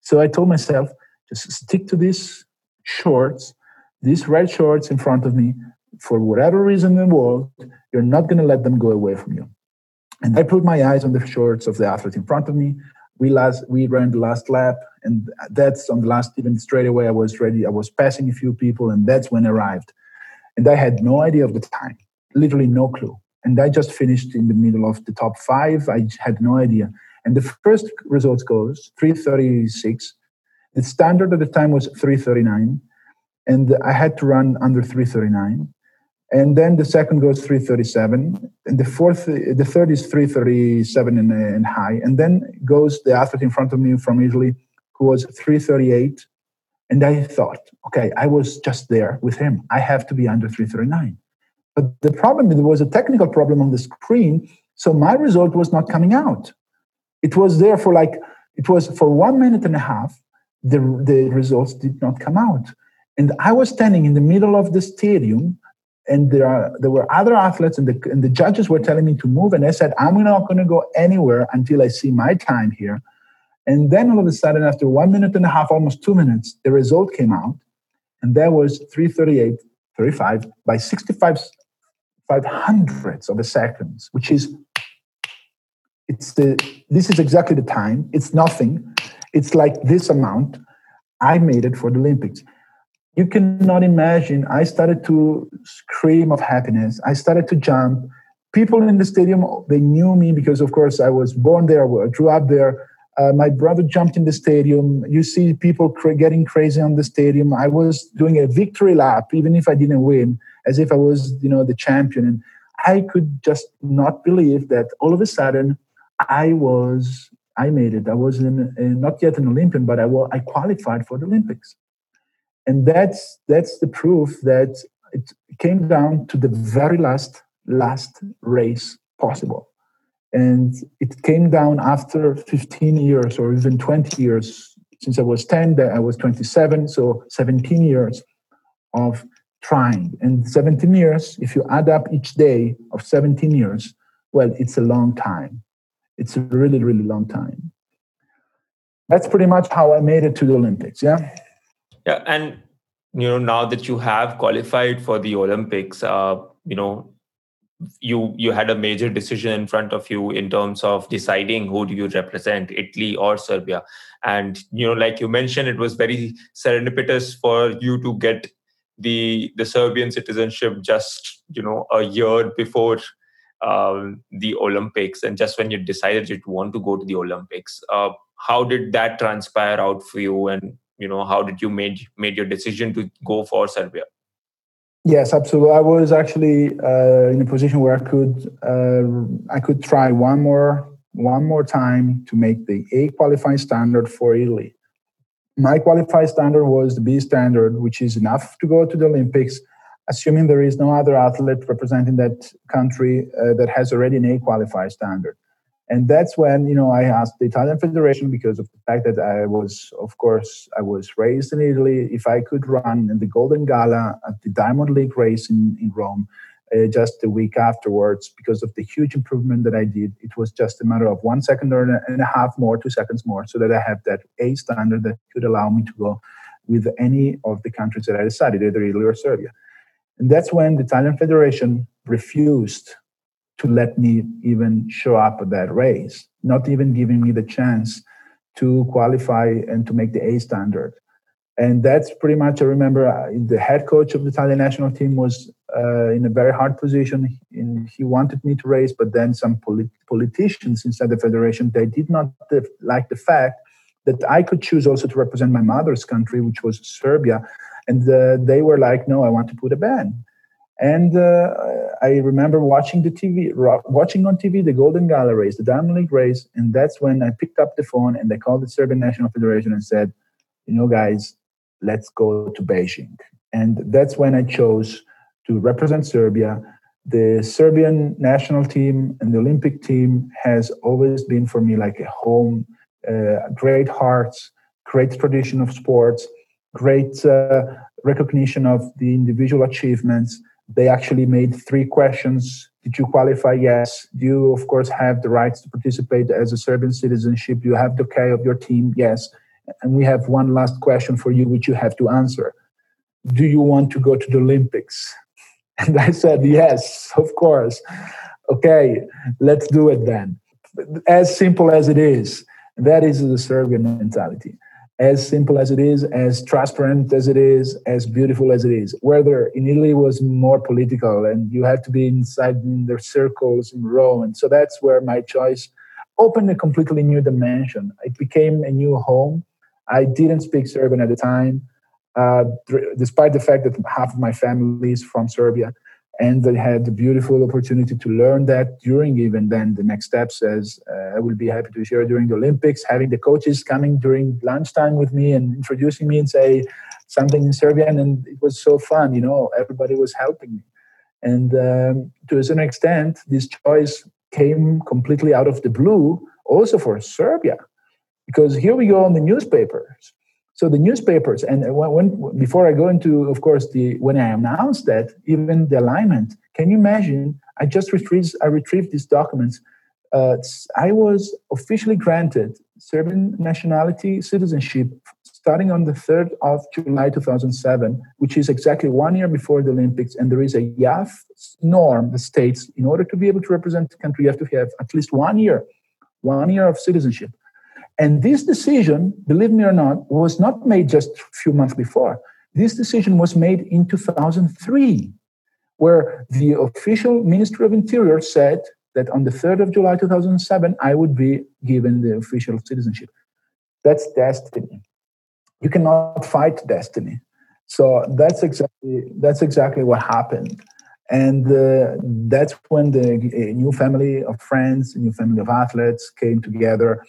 So I told myself, just stick to these shorts, these red shorts in front of me. For whatever reason in the world, you're not going to let them go away from you. And I put my eyes on the shorts of the athlete in front of me. We ran the last lap, and that's on the last event. Straight away, I was ready. I was passing a few people, and that's when I arrived. And I had no idea of the time, literally no clue. And I just finished in the middle of the top 5. I had no idea. And the first results goes 3:36. The standard at the time was 3:39. And I had to run under 3:39. And then the second goes 3:37. And the third is 3:37 and high. And then goes the athlete in front of me from Italy, who was 3:38. And I thought, okay, I was just there with him. I have to be under 3:39. But the problem, there was a technical problem on the screen, so my result was not coming out. It was for 1 minute and a half, the results did not come out. And I was standing in the middle of the stadium, and there were other athletes, and the judges were telling me to move, and I said, I'm not going to go anywhere until I see my time here. And then all of a sudden, after 1 minute and a half, almost 2 minutes, the result came out, and that was 3:38:35 by 65/500ths of a second, which is, this is exactly the time. It's nothing. It's like this amount. I made it for the Olympics. You cannot imagine. I started to scream of happiness. I started to jump. People in the stadium, they knew me because, of course, I was born there, I grew up there. My brother jumped in the stadium. You see people getting crazy on the stadium. I was doing a victory lap, even if I didn't win, as if I was, the champion. And I could just not believe that all of a sudden I made it. I was not yet an Olympian, but I qualified for the Olympics. And that's the proof that it came down to the very last race possible. And it came down after 15 years or even 20 years. Since I was 10, then I was 27, so 17 years of trying. And 17 years, if you add up each day of 17 years, well, it's a long time. It's a really, really long time. That's pretty much how I made it to the Olympics, yeah? Yeah, and, now that you have qualified for the Olympics, you had a major decision in front of you in terms of deciding who do you represent, Italy or Serbia. And, like you mentioned, it was very serendipitous for you to get the Serbian citizenship just, a year before the Olympics. And just when you decided you want to go to the Olympics, how did that transpire out for you? And, how did you made your decision to go for Serbia? Yes, absolutely. I was actually in a position where I could try one more time to make the A qualifying standard for Italy. My qualifying standard was the B standard, which is enough to go to the Olympics, assuming there is no other athlete representing that country that has already an A qualifying standard. And that's when I asked the Italian Federation, because of the fact that I was raised in Italy, if I could run in the Golden Gala at the Diamond League race in Rome just a week afterwards, because of the huge improvement that I did. It was just a matter of 1 second and a half more, 2 seconds more, so that I have that A standard that could allow me to go with any of the countries that I decided, either Italy or Serbia. And that's when the Italian Federation refused to let me even show up at that race, not even giving me the chance to qualify and to make the A standard. And that's pretty much, I remember the head coach of the Italian national team was in a very hard position. He wanted me to race, but then some politicians inside the federation, they did not like the fact that I could choose also to represent my mother's country, which was Serbia. And they were like, no, I want to put a ban. And I remember watching on TV the Golden Gala race, the Diamond League race, and that's when I picked up the phone and I called the Serbian National Federation and said, guys, let's go to Beijing. And that's when I chose to represent Serbia. The Serbian national team and the Olympic team has always been for me like a home, great hearts, great tradition of sports, great recognition of the individual achievements. They actually made three questions. Did you qualify? Yes. Do you, of course, have the rights to participate as a Serbian citizenship? Do you have the okay of your team? Yes. And we have one last question for you, which you have to answer. Do you want to go to the Olympics? And I said, yes, of course. Okay, let's do it then. As simple as it is. That is the Serbian mentality. As simple as it is, as transparent as it is, as beautiful as it is. Whether in Italy was more political and you had to be inside in their circles in Rome. And so that's where my choice opened a completely new dimension. It became a new home. I didn't speak Serbian at the time, despite the fact that half of my family is from Serbia. And I had the beautiful opportunity to learn that during even then the next steps, as I will be happy to share during the Olympics, having the coaches coming during lunchtime with me and introducing me and say something in Serbian. And it was so fun, everybody was helping me. And to a certain extent, this choice came completely out of the blue also for Serbia, because here we go on the newspapers. So the newspapers, and before I go into, of course, when I announced that, even the alignment, can you imagine? I retrieved these documents. I was officially granted Serbian nationality citizenship starting on the 3rd of July 2007, which is exactly 1 year before the Olympics. And there is a YAF norm that states, in order to be able to represent the country, you have to have at least 1 year, 1 year of citizenship. And this decision, believe me or not, was not made just a few months before. This decision was made in 2003, where the official Ministry of Interior said that on the 3rd of July 2007, I would be given the official citizenship. That's destiny. You cannot fight destiny. So that's exactly what happened. And that's when a new family of friends, a new family of athletes came together.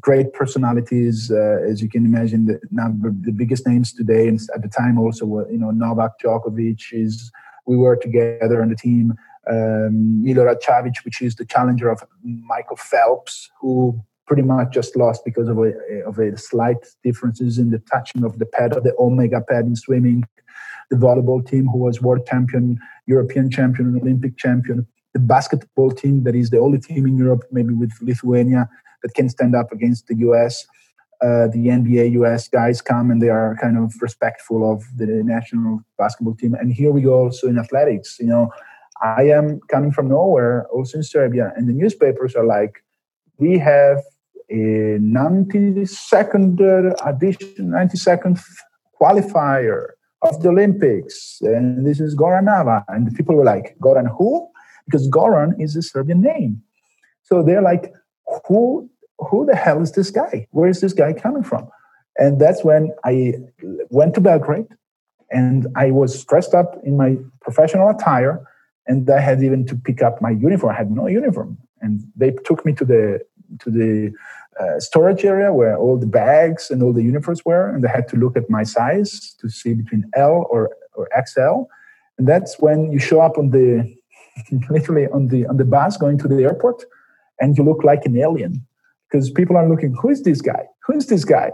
Great personalities, as you can imagine, the biggest names today, and at the time also were, Novak Djokovic. We were together on the team. Milorad Čović, which is the challenger of Michael Phelps, who pretty much just lost because of a slight differences in the touching of the pad, of the Omega pad in swimming. The volleyball team, who was world champion, European champion, Olympic champion. The basketball team, that is the only team in Europe, maybe with Lithuania, that can stand up against the U.S. The NBA U.S. guys come and they are kind of respectful of the national basketball team. And here we go also in athletics. I am coming from nowhere, also in Serbia. And the newspapers are like, we have a 92nd qualifier of the Olympics. And this is Goran Nava. And the people were like, Goran who? Because Goran is a Serbian name. So they're like, who the hell is this guy? Where is this guy coming from? And that's when I went to Belgrade and I was dressed up in my professional attire, and I had even to pick up my uniform. I had no uniform. And they took me to the storage area where all the bags and all the uniforms were, and I had to look at my size to see between L or XL. And that's when you show up on the bus going to the airport, and you look like an alien because people are looking, who is this guy? Who is this guy?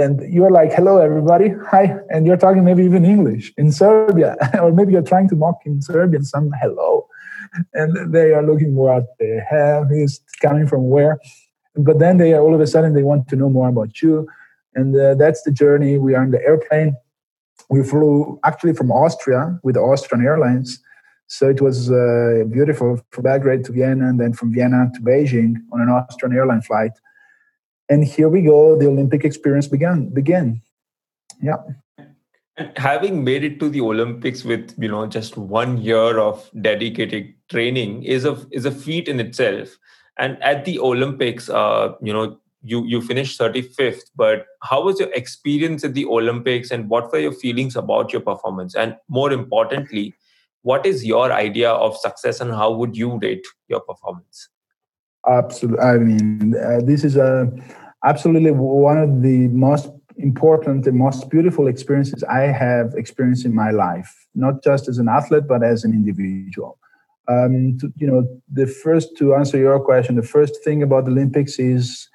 And you're like, hello, everybody. Hi. And you're talking maybe even English in Serbia, or maybe you're trying to mock in Serbian some hello. And they are looking, what the hell? He's coming from where? But then they are all of a sudden, they want to know more about you. And that's the journey. We are in the airplane. We flew actually from Austria with Austrian Airlines. So it was beautiful, from Belgrade to Vienna, and then from Vienna to Beijing on an Austrian airline flight. And here we go, the Olympic experience began. Yeah. And having made it to the Olympics with, just 1 year of dedicated training is a feat in itself. And at the Olympics, you finished 35th, but how was your experience at the Olympics, and what were your feelings about your performance? And more importantly, what is your idea of success, and how would you rate your performance? Absolutely. I mean, this is absolutely one of the most important and most beautiful experiences I have experienced in my life, not just as an athlete, but as an individual. To answer your question, the first thing about the Olympics is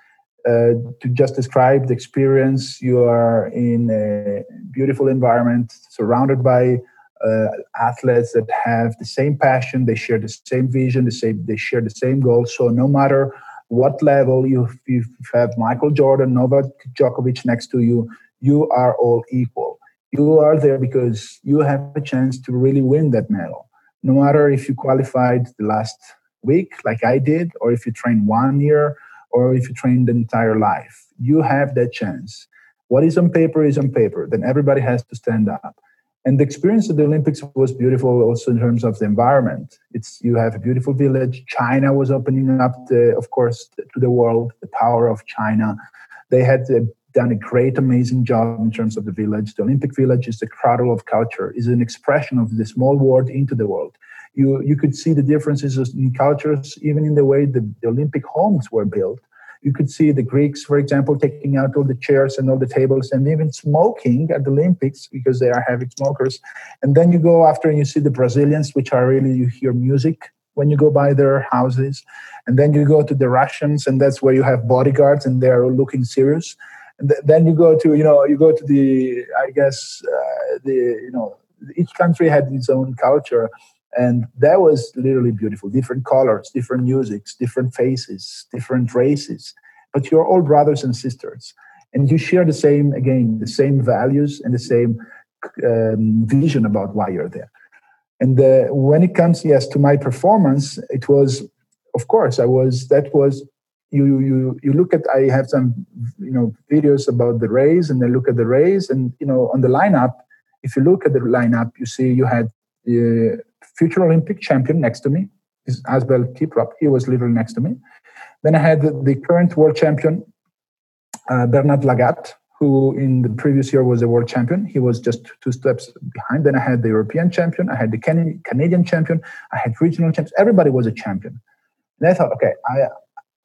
to just describe the experience. You are in a beautiful environment, surrounded by athletes that have the same passion, they share the same vision, they share the same goal. So no matter what level, you have Michael Jordan, Novak Djokovic next to you, you are all equal. You are there because you have a chance to really win that medal. No matter if you qualified the last week, like I did, or if you train 1 year, or if you train the entire life, you have that chance. What is on paper is on paper. Then everybody has to stand up. And the experience of the Olympics was beautiful also in terms of the environment. You have a beautiful village. China was opening up, to the world, the power of China. They had done a great, amazing job in terms of the village. The Olympic village is the cradle of culture, is an expression of the small world into the world. You could see the differences in cultures, even in the way the Olympic homes were built. You could see the Greeks, for example, taking out all the chairs and all the tables and even smoking at the Olympics because they are heavy smokers. And then you go after and you see the Brazilians, which are really, you hear music when you go by their houses. And then you go to the Russians, and that's where you have bodyguards and they're looking serious. And then you go to, each country had its own culture. And that was literally beautiful. Different colors, different musics, different faces, different races. But you're all brothers and sisters. And you share the same values and the same vision about why you're there. And when it comes, to my performance, it was, of course, you look at, I have some, videos about the race, and I look at the race, and, on the lineup, if you look at the lineup, you see you had future Olympic champion next to me, is Asbel Kiprop. He was literally next to me. Then I had the current world champion, Bernard Lagat, who in the previous year was a world champion. He was just two steps behind. Then I had the European champion. I had the Canadian champion. I had regional champions. Everybody was a champion. And I thought, okay,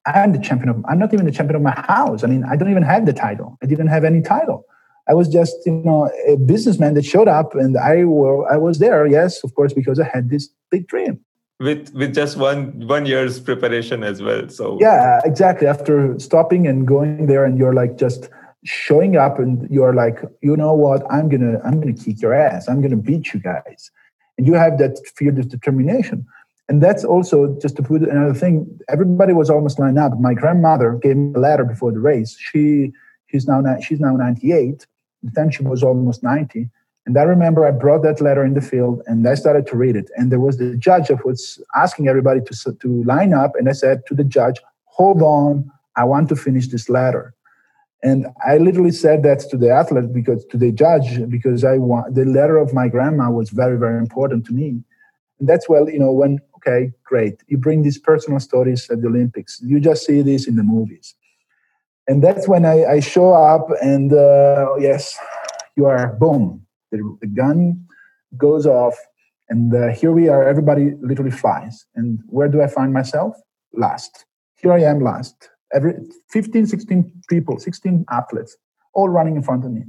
I'm the champion of, I'm not even the champion of my house. I mean, I don't even have the title. I didn't have any title. I was just, a businessman that showed up, and I was there. Yes, of course, because I had this big dream. With just one year's preparation as well. So yeah, exactly. After stopping and going there, and you're like just showing up, and you're like, you know what, I'm gonna kick your ass. I'm gonna beat you guys, and you have that fear of determination. And that's also, just to put another thing, everybody was almost lined up. My grandmother gave me a letter before the race. She's now 98. The time she was almost 90. And I remember I brought that letter in the field, and I started to read it. And there was the judge who was asking everybody to line up. And I said to the judge, hold on, I want to finish this letter. And I literally said that to the athlete, because the letter of my grandma was very, very important to me. And that's okay, great. You bring these personal stories at the Olympics. You just see this in the movies. And that's when I show up, and yes, you are, boom. The gun goes off, and here we are. Everybody literally flies. And where do I find myself? Last. Here I am last. 16 people, 16 athletes, all running in front of me.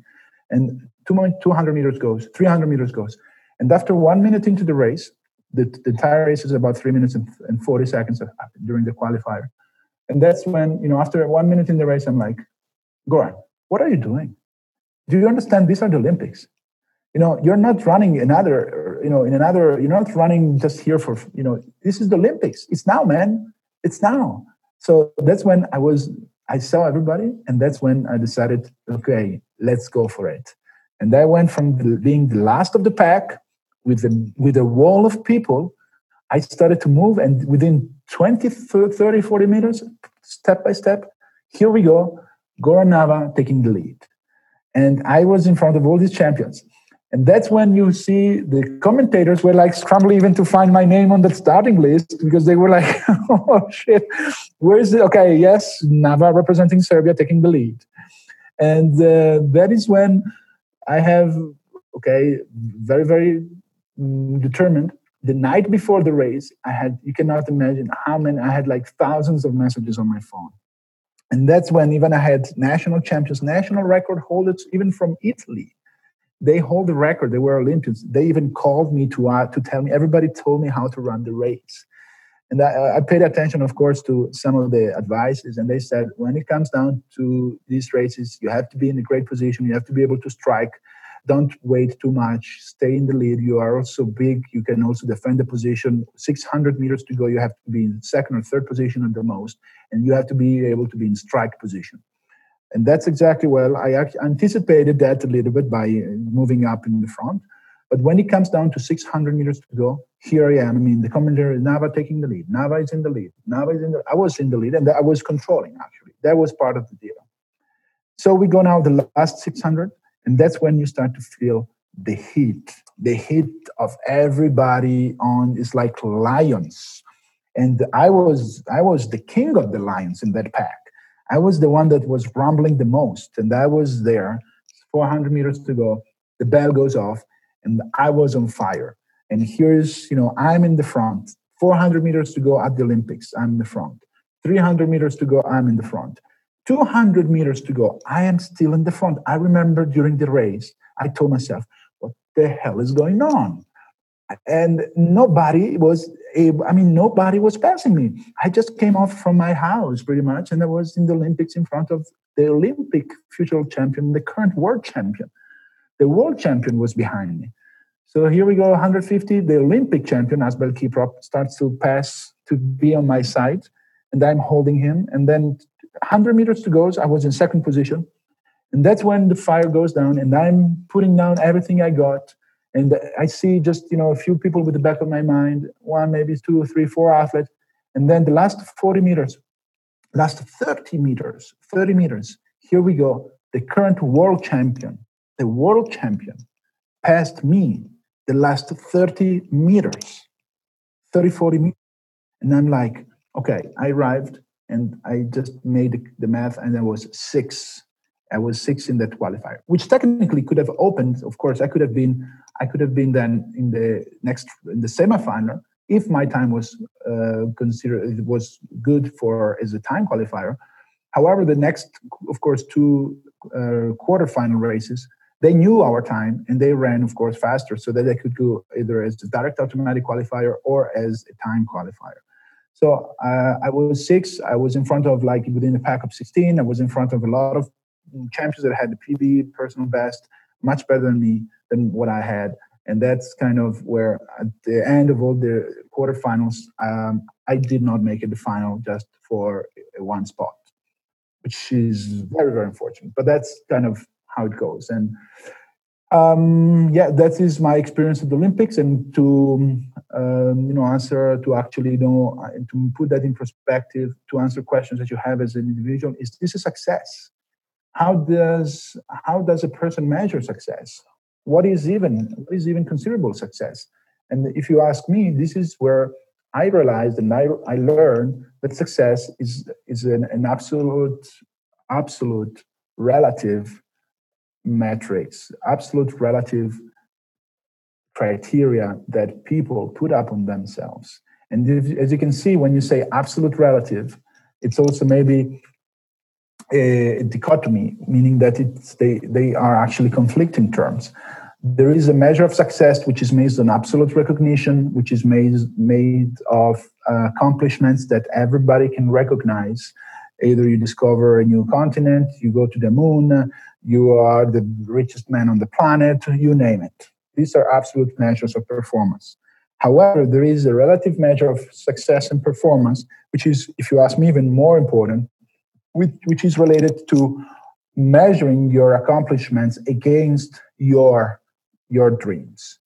And 200 meters goes, 300 meters goes. And after 1 minute into the race, the entire race is about 3 minutes and 40 seconds during the qualifier. And that's when, after 1 minute in the race, I'm like, Goran, what are you doing? Do you understand these are the Olympics? You're not running you're not running just here for, this is the Olympics. It's now, man. It's now. So that's when I saw everybody. And that's when I decided, okay, let's go for it. And I went from being the last of the pack with a wall of people. I started to move. And within 20, 30, 40 meters, step by step, here we go. Goran Nava taking the lead. And I was in front of all these champions. And that's when you see the commentators were like scrambling even to find my name on the starting list, because they were like, oh shit, where is it? Okay, yes, Nava representing Serbia taking the lead. And that is when I have, very, very determined. The night before the race, you cannot imagine how many, I had like thousands of messages on my phone. And that's when even I had national champions, national record holders, even from Italy. They hold the record. They were Olympians. They even called me to tell me. Everybody told me how to run the race. And I paid attention, of course, to some of the advices. And they said, when it comes down to these races, you have to be in a great position. You have to be able to strike. Don't wait too much. Stay in the lead. You are also big. You can also defend the position. 600 meters to go. You have to be in second or third position at the most. And you have to be able to be in strike position. And that's exactly, I anticipated that a little bit by moving up in the front. But when it comes down to 600 meters to go, here I am. I mean, the commentary is Nava taking the lead. Nava is in the lead. I was in the lead, and I was controlling, actually. That was part of the deal. So we go now the last 600, and that's when you start to feel the heat. The heat of everybody on is like lions. And I was the king of the lions in that pack. I was the one that was rumbling the most, and I was there. 400 meters to go, the bell goes off, and I was on fire. And here's, I'm in the front. 400 meters to go at the Olympics, I'm in the front. 300 meters to go, I'm in the front. 200 meters to go, I am still in the front. I remember during the race, I told myself, what the hell is going on? And nobody was passing me. I just came off from my house pretty much, and I was in the Olympics in front of the Olympic future champion, the current world champion. The world champion was behind me. So here we go, 150. The Olympic champion, Asbel Kiprop, starts to pass to be on my side, and I'm holding him. And then 100 meters to go, I was in second position. And that's when the fire goes down, and I'm putting down everything I got. And I see just, a few people with the back of my mind, one, maybe two, three, four athletes. And then the last 40 meters, last 30 meters, here we go. The current world champion, passed me the last 30 meters. 30, 40 meters. And I'm like, okay, I arrived and I just made the math and I was six. I was six in that qualifier, which technically could have opened. Of course, I could have been then in the semifinal if my time was considered. It was good for as a time qualifier. However, the next, of course, two quarterfinal races, they knew our time and they ran, of course, faster, so that they could go either as a direct automatic qualifier or as a time qualifier. So I was six. I was in front of, like, within a pack of 16. I was in front of a lot of champions that had the PB, personal best, much better than me, than what I had. And that's kind of where, at the end of all the quarterfinals, I did not make it the final just for one spot, which is very, very unfortunate. But that's kind of how it goes. And that is my experience at the Olympics. And to to put that in perspective, to answer questions that you have as an individual, is this a success? How does a person measure success? What is even considerable success? And if you ask me, this is where I realized and I learned that success is an absolute relative metrics, absolute relative criteria that people put up on themselves. And if, as you can see, when you say absolute relative, it's also maybe a dichotomy, meaning that they are actually conflicting terms. There is a measure of success which is based on absolute recognition, which is made of accomplishments that everybody can recognize. Either you discover a new continent, you go to the moon, you are the richest man on the planet, you name it. These are absolute measures of performance. However, there is a relative measure of success and performance, which is, if you ask me, even more important, which is related to measuring your accomplishments against your dreams.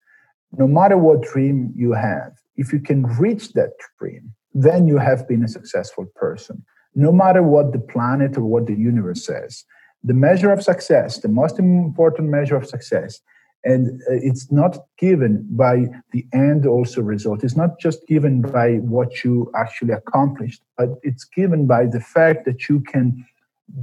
No matter what dream you have, if you can reach that dream, then you have been a successful person. No matter what the planet or what the universe says, the measure of success, the most important measure of success, and it's not given by the end also result. It's not just given by what you actually accomplished, but it's given by the fact that you can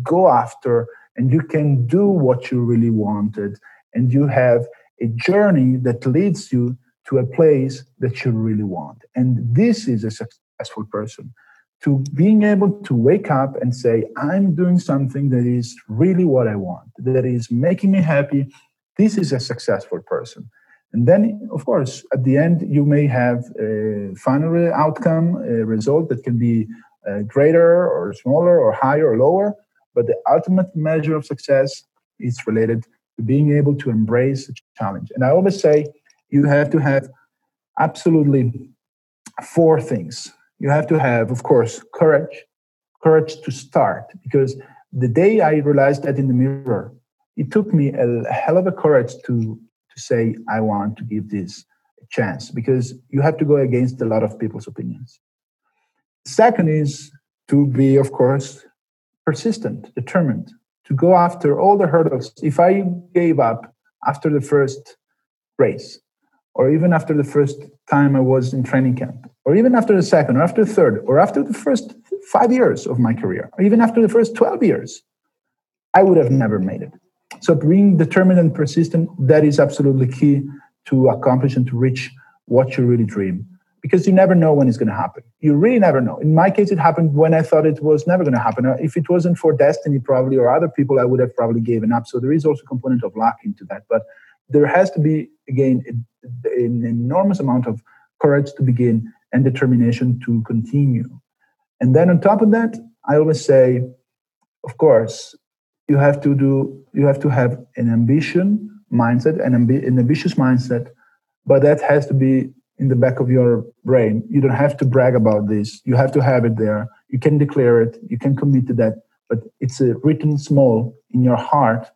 go after and you can do what you really wanted. And you have a journey that leads you to a place that you really want. And this is a successful person. To being able to wake up and say, I'm doing something that is really what I want, that is making me happy. This is a successful person. And then, of course, at the end, you may have a final outcome, a result that can be greater or smaller or higher or lower. But the ultimate measure of success is related to being able to embrace the challenge. And I always say you have to have absolutely four things. You have to have, of course, courage to start. Because the day I realized that in the mirror, it took me a hell of a courage to say, I want to give this a chance, because you have to go against a lot of people's opinions. Second is to be, of course, persistent, determined, to go after all the hurdles. If I gave up after the first race, or even after the first time I was in training camp, or even after the second, or after the third, or after the first 5 years of my career, or even after the first 12 years, I would have never made it. So being determined and persistent, that is absolutely key to accomplish and to reach what you really dream. Because you never know when it's going to happen. You really never know. In my case, it happened when I thought it was never going to happen. If it wasn't for destiny, probably, or other people, I would have probably given up. So there is also a component of luck into that. But there has to be, again, an enormous amount of courage to begin and determination to continue. And then on top of that, I always say, of course, you have to have an ambition mindset, an ambitious mindset, but that has to be in the back of your brain. You don't have to brag about this. You have to have it there. You can declare it. You can commit to that, but it's written small in your heart.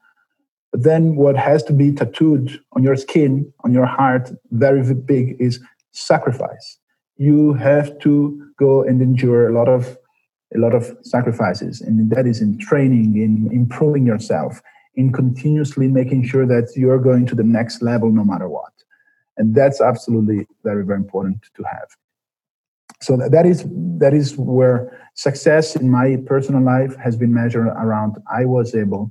But then what has to be tattooed on your skin, on your heart, very big, is sacrifice. You have to go and endure a lot of sacrifices, and that is in training, in improving yourself, in continuously making sure that you're going to the next level no matter what. And that's absolutely very, very important to have. So that is where success in my personal life has been measured around. I was able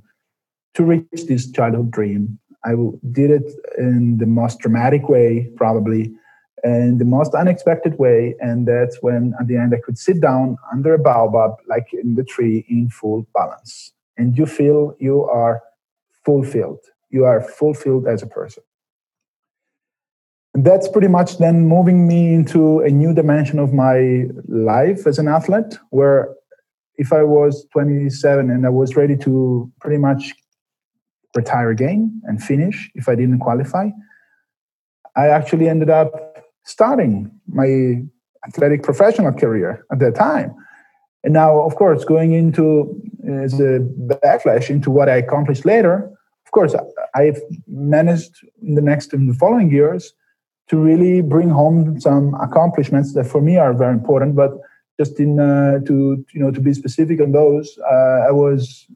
to reach this childhood dream. I did it in the most dramatic way, probably, and the most unexpected way. And that's when, at the end, I could sit down under a baobab, like in the tree, in full balance. And you feel you are fulfilled. You are fulfilled as a person. And that's pretty much then moving me into a new dimension of my life as an athlete, where if I was 27 and I was ready to pretty much retire again and finish if I didn't qualify, I actually ended up starting my athletic professional career at that time. And now, of course, going into the backlash into what I accomplished later, of course, I've managed in the following years to really bring home some accomplishments that for me are very important. But just to be specific on those, I was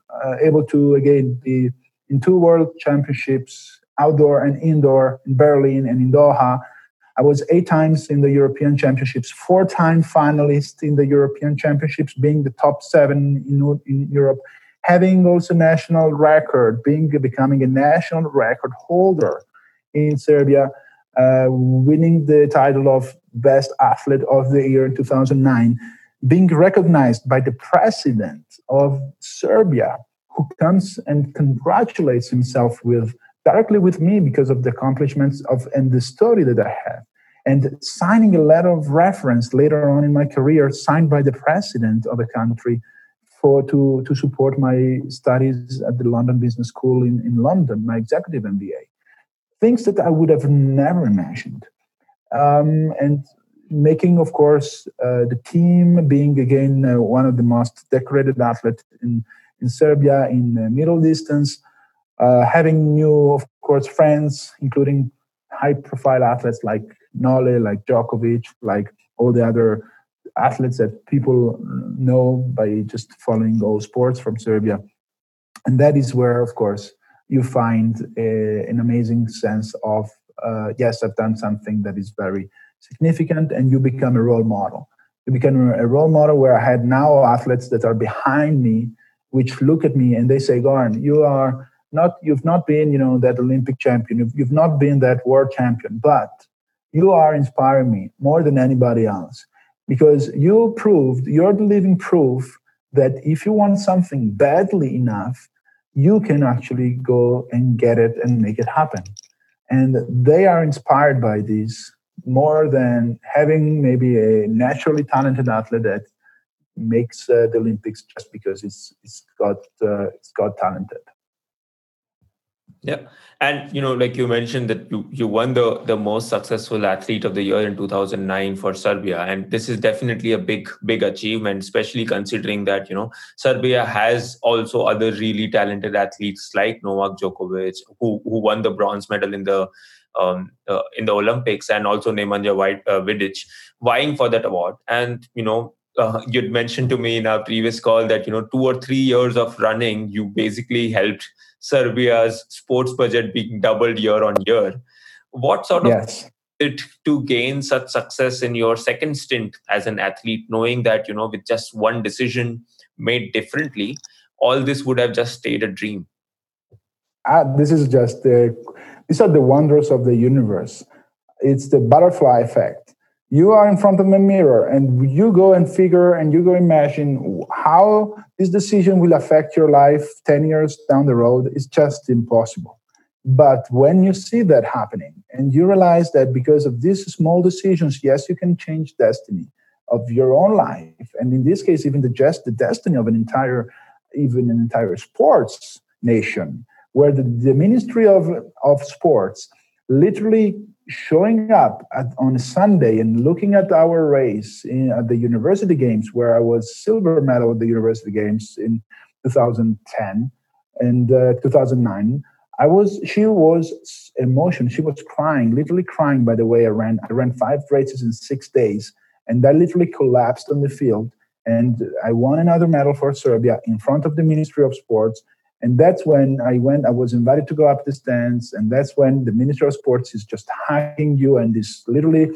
able to again be in two world championships, outdoor and indoor, in Berlin and in Doha. I was 8 times in the European Championships, 4-time finalist in the European Championships, being the top 7 in Europe, having also national record, becoming a national record holder in Serbia, winning the title of Best Athlete of the Year in 2009, being recognized by the president of Serbia, who comes and congratulates himself directly with me because of the accomplishments and the story that I have. And signing a letter of reference later on in my career, signed by the president of a country to support my studies at the London Business School in London, my executive MBA. Things that I would have never imagined. And making, of course, the team, being again one of the most decorated athletes in Serbia in the middle distance, having new, of course, friends, including high-profile athletes like Nole, like Djokovic, like all the other athletes that people know by just following all sports from Serbia. And that is where, of course, you find an amazing sense of, yes, I've done something that is very significant, and you become a role model. You become a role model where I had now athletes that are behind me, which look at me and they say, Goran, you've not been, that Olympic champion. You've not been that world champion, but you are inspiring me more than anybody else, because you're the living proof that if you want something badly enough, you can actually go and get it and make it happen. And they are inspired by this more than having maybe a naturally talented athlete that makes the Olympics just because it's got talented. Yeah. And, like you mentioned that you won the most successful athlete of the year in 2009 for Serbia. And this is definitely a big, big achievement, especially considering that, Serbia has also other really talented athletes like Novak Djokovic, who won the bronze medal in the Olympics, and also Nemanja Vidic vying for that award. And, you'd mentioned to me in our previous call that, 2 or 3 years of running, you basically helped Serbia's sports budget being doubled year on year. What sort of it to gain such success in your second stint as an athlete, knowing that, with just one decision made differently, all this would have just stayed a dream? These are the wonders of the universe. It's the butterfly effect. You are in front of a mirror and you go and figure and you go imagine how this decision will affect your life 10 years down the road. It's just impossible. But when you see that happening and you realize that because of these small decisions, yes, you can change destiny of your own life. And in this case, even the destiny of an entire sports nation, where the Ministry of Sports literally showing up on a Sunday and looking at our race at the university games, where I was silver medal at the university games in 2010 and 2009. She was emotional. She was crying, literally crying. By the way, I ran 5 races in 6 days, and I literally collapsed on the field. And I won another medal for Serbia in front of the Ministry of Sports. And that's when I was invited to go up the stands. And that's when the Minister of Sports is just hugging you and is literally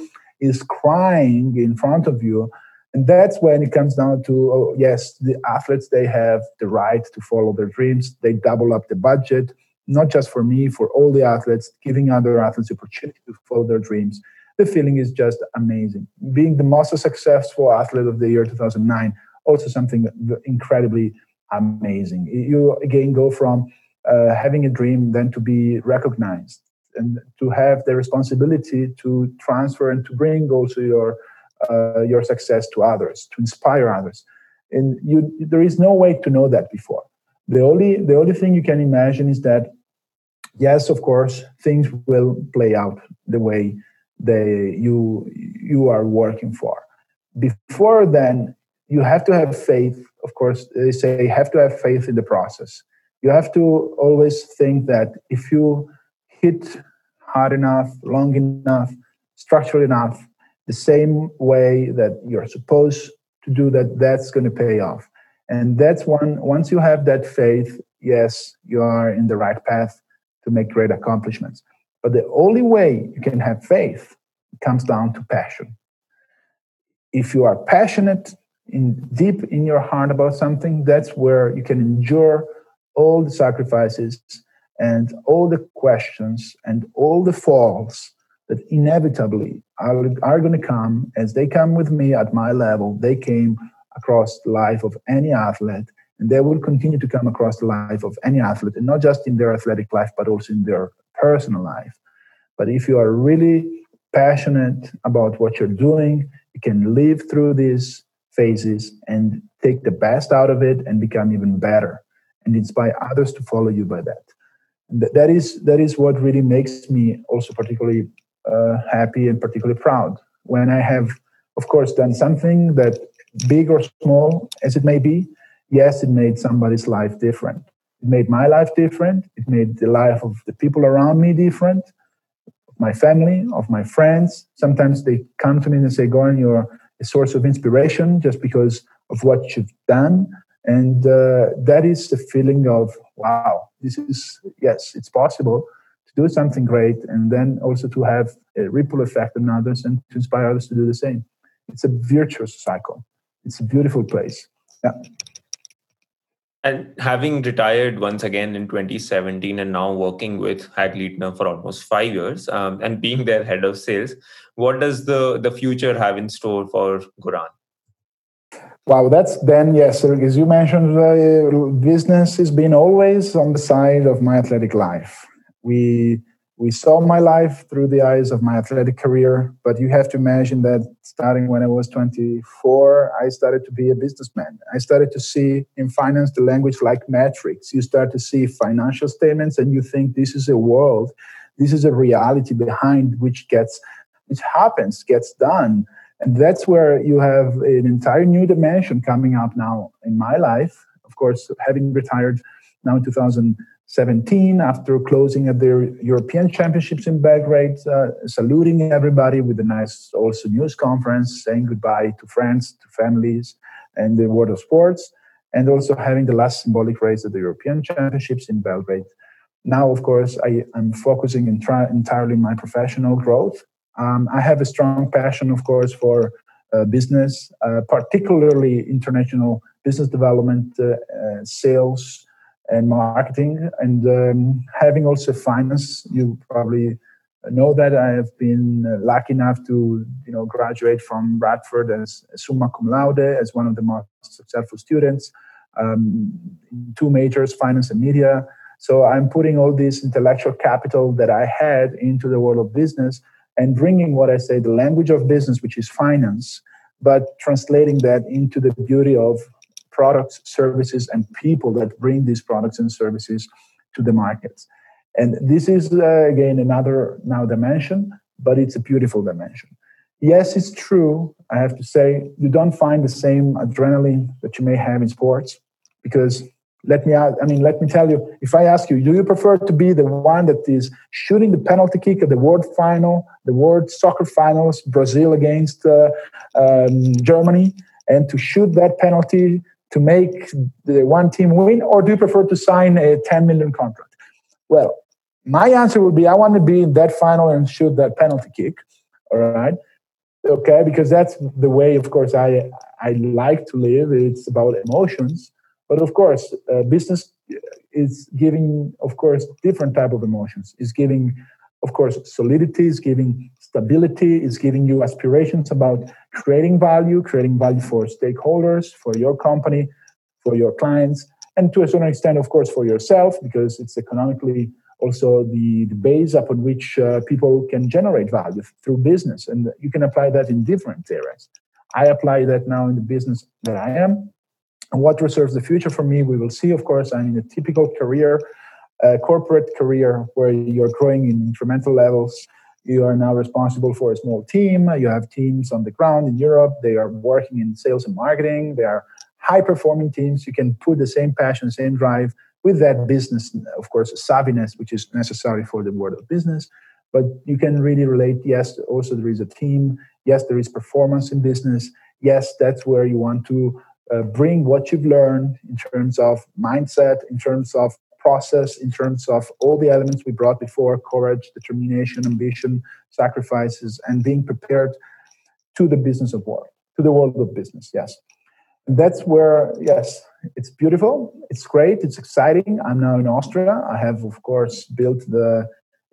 is crying in front of you. And that's when it comes down to, oh, yes, the athletes, they have the right to follow their dreams. They double up the budget, not just for me, for all the athletes, giving other athletes the opportunity to follow their dreams. The feeling is just amazing. Being the most successful athlete of the year 2009, also something incredibly amazing. You, again, go from having a dream then to be recognized and to have the responsibility to transfer and to bring also your success to others, to inspire others. And there is no way to know that before. The only thing you can imagine is that, yes, of course, things will play out the way you are working for. Before then, you have to have faith. Of course, they say you have to have faith in the process. You have to always think that if you hit hard enough, long enough, structured enough, the same way that you're supposed to do that, that's going to pay off. And that's one. Once you have that faith, yes, you are in the right path to make great accomplishments. But the only way you can have faith comes down to passion. If you are passionate deep in your heart about something, that's where you can endure all the sacrifices and all the questions and all the falls that inevitably are going to come, as they come with me at my level. They came across the life of any athlete, and they will continue to come across the life of any athlete, and not just in their athletic life, but also in their personal life. But if you are really passionate about what you're doing, you can live through these phases and take the best out of it and become even better and inspire others to follow you by that. That is what really makes me also particularly happy and particularly proud. When I have, of course, done something that, big or small as it may be, yes, it made somebody's life different. It made my life different. It made the life of the people around me different, my family, of my friends. Sometimes they come to me and say, Goran, you're a source of inspiration just because of what you've done. And that is the feeling of, wow, this is, yes, it's possible to do something great, and then also to have a ripple effect on others and to inspire others to do the same. It's a virtuous cycle. It's a beautiful place. Yeah. And having retired once again in 2017 and now working with Hagleitner for almost 5 years and being their head of sales, what does the future have in store for Goran? Wow, that's then, yes, as you mentioned, business has been always on the side of my athletic life. We saw my life through the eyes of my athletic career, but you have to imagine that starting when I was 24, I started to be a businessman. I started to see in finance the language like metrics. You start to see financial statements and you think this is a world, this is a reality behind which gets done. And that's where you have an entire new dimension coming up now in my life. Of course, having retired now in 2017, after closing at the European Championships in Belgrade, saluting everybody with a nice also news conference, saying goodbye to friends, to families, and the world of sports, and also having the last symbolic race at the European Championships in Belgrade. Now, of course, I'm focusing entirely on my professional growth. I have a strong passion, of course, for business, particularly international business development, sales, and marketing, and having also finance. You probably know that I have been lucky enough to graduate from Radford as summa cum laude, as one of the most successful students, in 2 majors, finance and media. So I'm putting all this intellectual capital that I had into the world of business and bringing what I say, the language of business, which is finance, but translating that into the beauty of products, services, and people that bring these products and services to the markets. And this is, again, another now dimension, but it's a beautiful dimension. Yes, it's true, I have to say, you don't find the same adrenaline that you may have in sports, because let me tell you, if I ask you, do you prefer to be the one that is shooting the penalty kick at the world final, the world soccer finals, Brazil against Germany, and to shoot that penalty to make the one team win, or do you prefer to sign a 10 million contract? Well, my answer would be, I want to be in that final and shoot that penalty kick, all right? Okay, because that's the way, of course, I like to live. It's about emotions. But of course, business is giving, of course, different type of emotions. It's giving, of course, solidity. It's giving stability. It's giving you aspirations about creating value for stakeholders, for your company, for your clients, and to a certain extent, of course, for yourself, because it's economically also the base upon which people can generate value through business. And you can apply that in different areas. I apply that now in the business that I am. And what reserves the future for me, we will see. Of course, I'm in a typical career, corporate career, where you're growing in incremental levels. You are now responsible for a small team. You have teams on the ground in Europe. They are working in sales and marketing. They are high-performing teams. You can put the same passion, same drive, with that business, of course, savviness, which is necessary for the world of business. But you can really relate, yes, also there is a team. Yes, there is performance in business. Yes, that's where you want to bring what you've learned in terms of mindset, in terms of process, in terms of all the elements we brought before, courage, determination, ambition, sacrifices, and being prepared to the business of work, to the world of business, yes. And that's where, yes, it's beautiful. It's great. It's exciting. I'm now in Austria. I have, of course, built a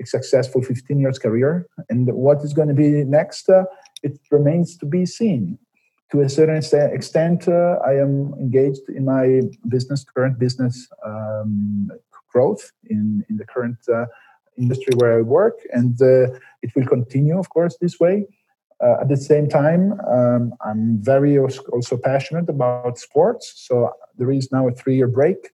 successful 15 years career. And what is going to be next, it remains to be seen. To a certain extent, I am engaged in my business, current business growth in the current industry where I work. And it will continue, of course, this way. At the same time, I'm very also passionate about sports. So there is now a 3-year break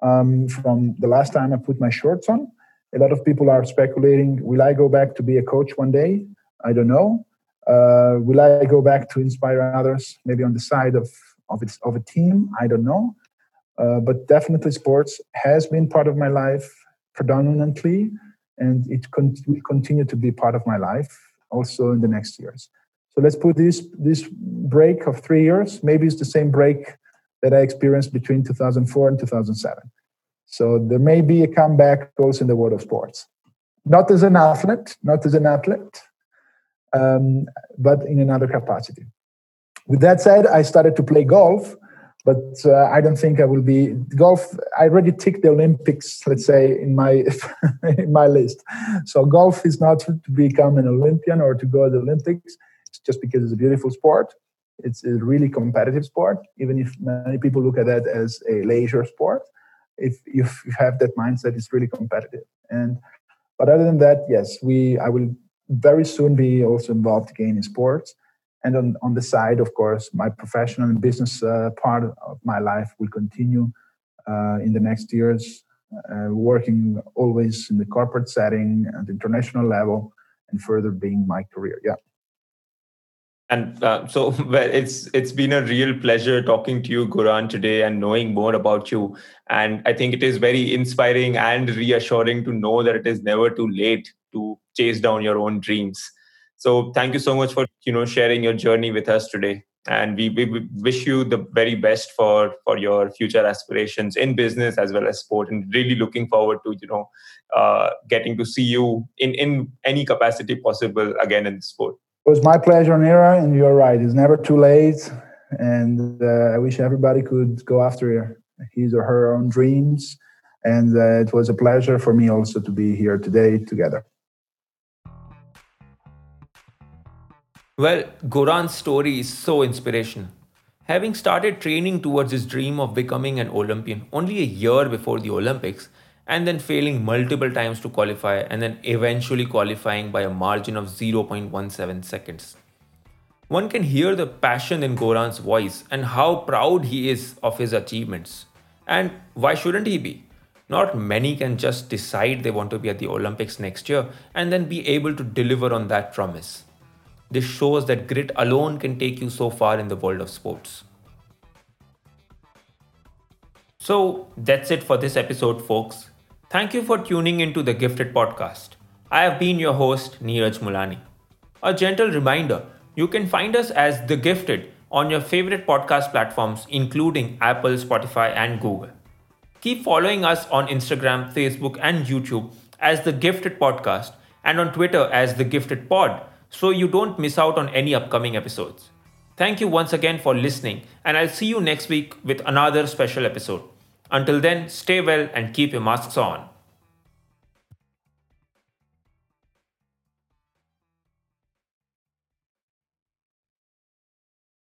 from the last time I put my shorts on. A lot of people are speculating, will I go back to be a coach one day? I don't know. Will I go back to inspire others, maybe on the side of a team? I don't know. But definitely sports has been part of my life predominantly, and it will continue to be part of my life also in the next years. So let's put this break of 3 years, maybe it's the same break that I experienced between 2004 and 2007. So there may be a comeback also in the world of sports. Not as an athlete, but in another capacity. With that said, I started to play golf, but I don't think I will be golf. I already ticked the Olympics, let's say, in my in my list. So golf is not to become an Olympian or to go to the Olympics. It's just because it's a beautiful sport. It's a really competitive sport, even if many people look at that as a leisure sport. If you have that mindset, it's really competitive. But other than that, yes, I will very soon be also involved again in sports. And on the side, of course, my professional and business part of my life will continue in the next years, working always in the corporate setting at the international level and further being my career. Yeah. And so it's been a real pleasure talking to you, Goran, today and knowing more about you. And I think it is very inspiring and reassuring to know that it is never too late to chase down your own dreams. So thank you so much for sharing your journey with us today. And we wish you the very best for your future aspirations in business as well as sport, and really looking forward to getting to see you in any capacity possible again in sport. It was my pleasure, Neeraj, and you're right. It's never too late. And I wish everybody could go after his or her own dreams. And it was a pleasure for me also to be here today together. Well, Goran's story is so inspirational. Having started training towards his dream of becoming an Olympian only a year before the Olympics, and then failing multiple times to qualify, and then eventually qualifying by a margin of 0.17 seconds. One can hear the passion in Goran's voice and how proud he is of his achievements. And why shouldn't he be? Not many can just decide they want to be at the Olympics next year and then be able to deliver on that promise. This shows that grit alone can take you so far in the world of sports. So that's it for this episode, folks. Thank you for tuning into the Gifted Podcast. I have been your host, Neeraj Mulani. A gentle reminder, you can find us as The Gifted on your favorite podcast platforms, including Apple, Spotify, and Google. Keep following us on Instagram, Facebook, and YouTube as The Gifted Podcast, and on Twitter as The Gifted Pod, so you don't miss out on any upcoming episodes. Thank you once again for listening, and I'll see you next week with another special episode. Until then, stay well and keep your masks on.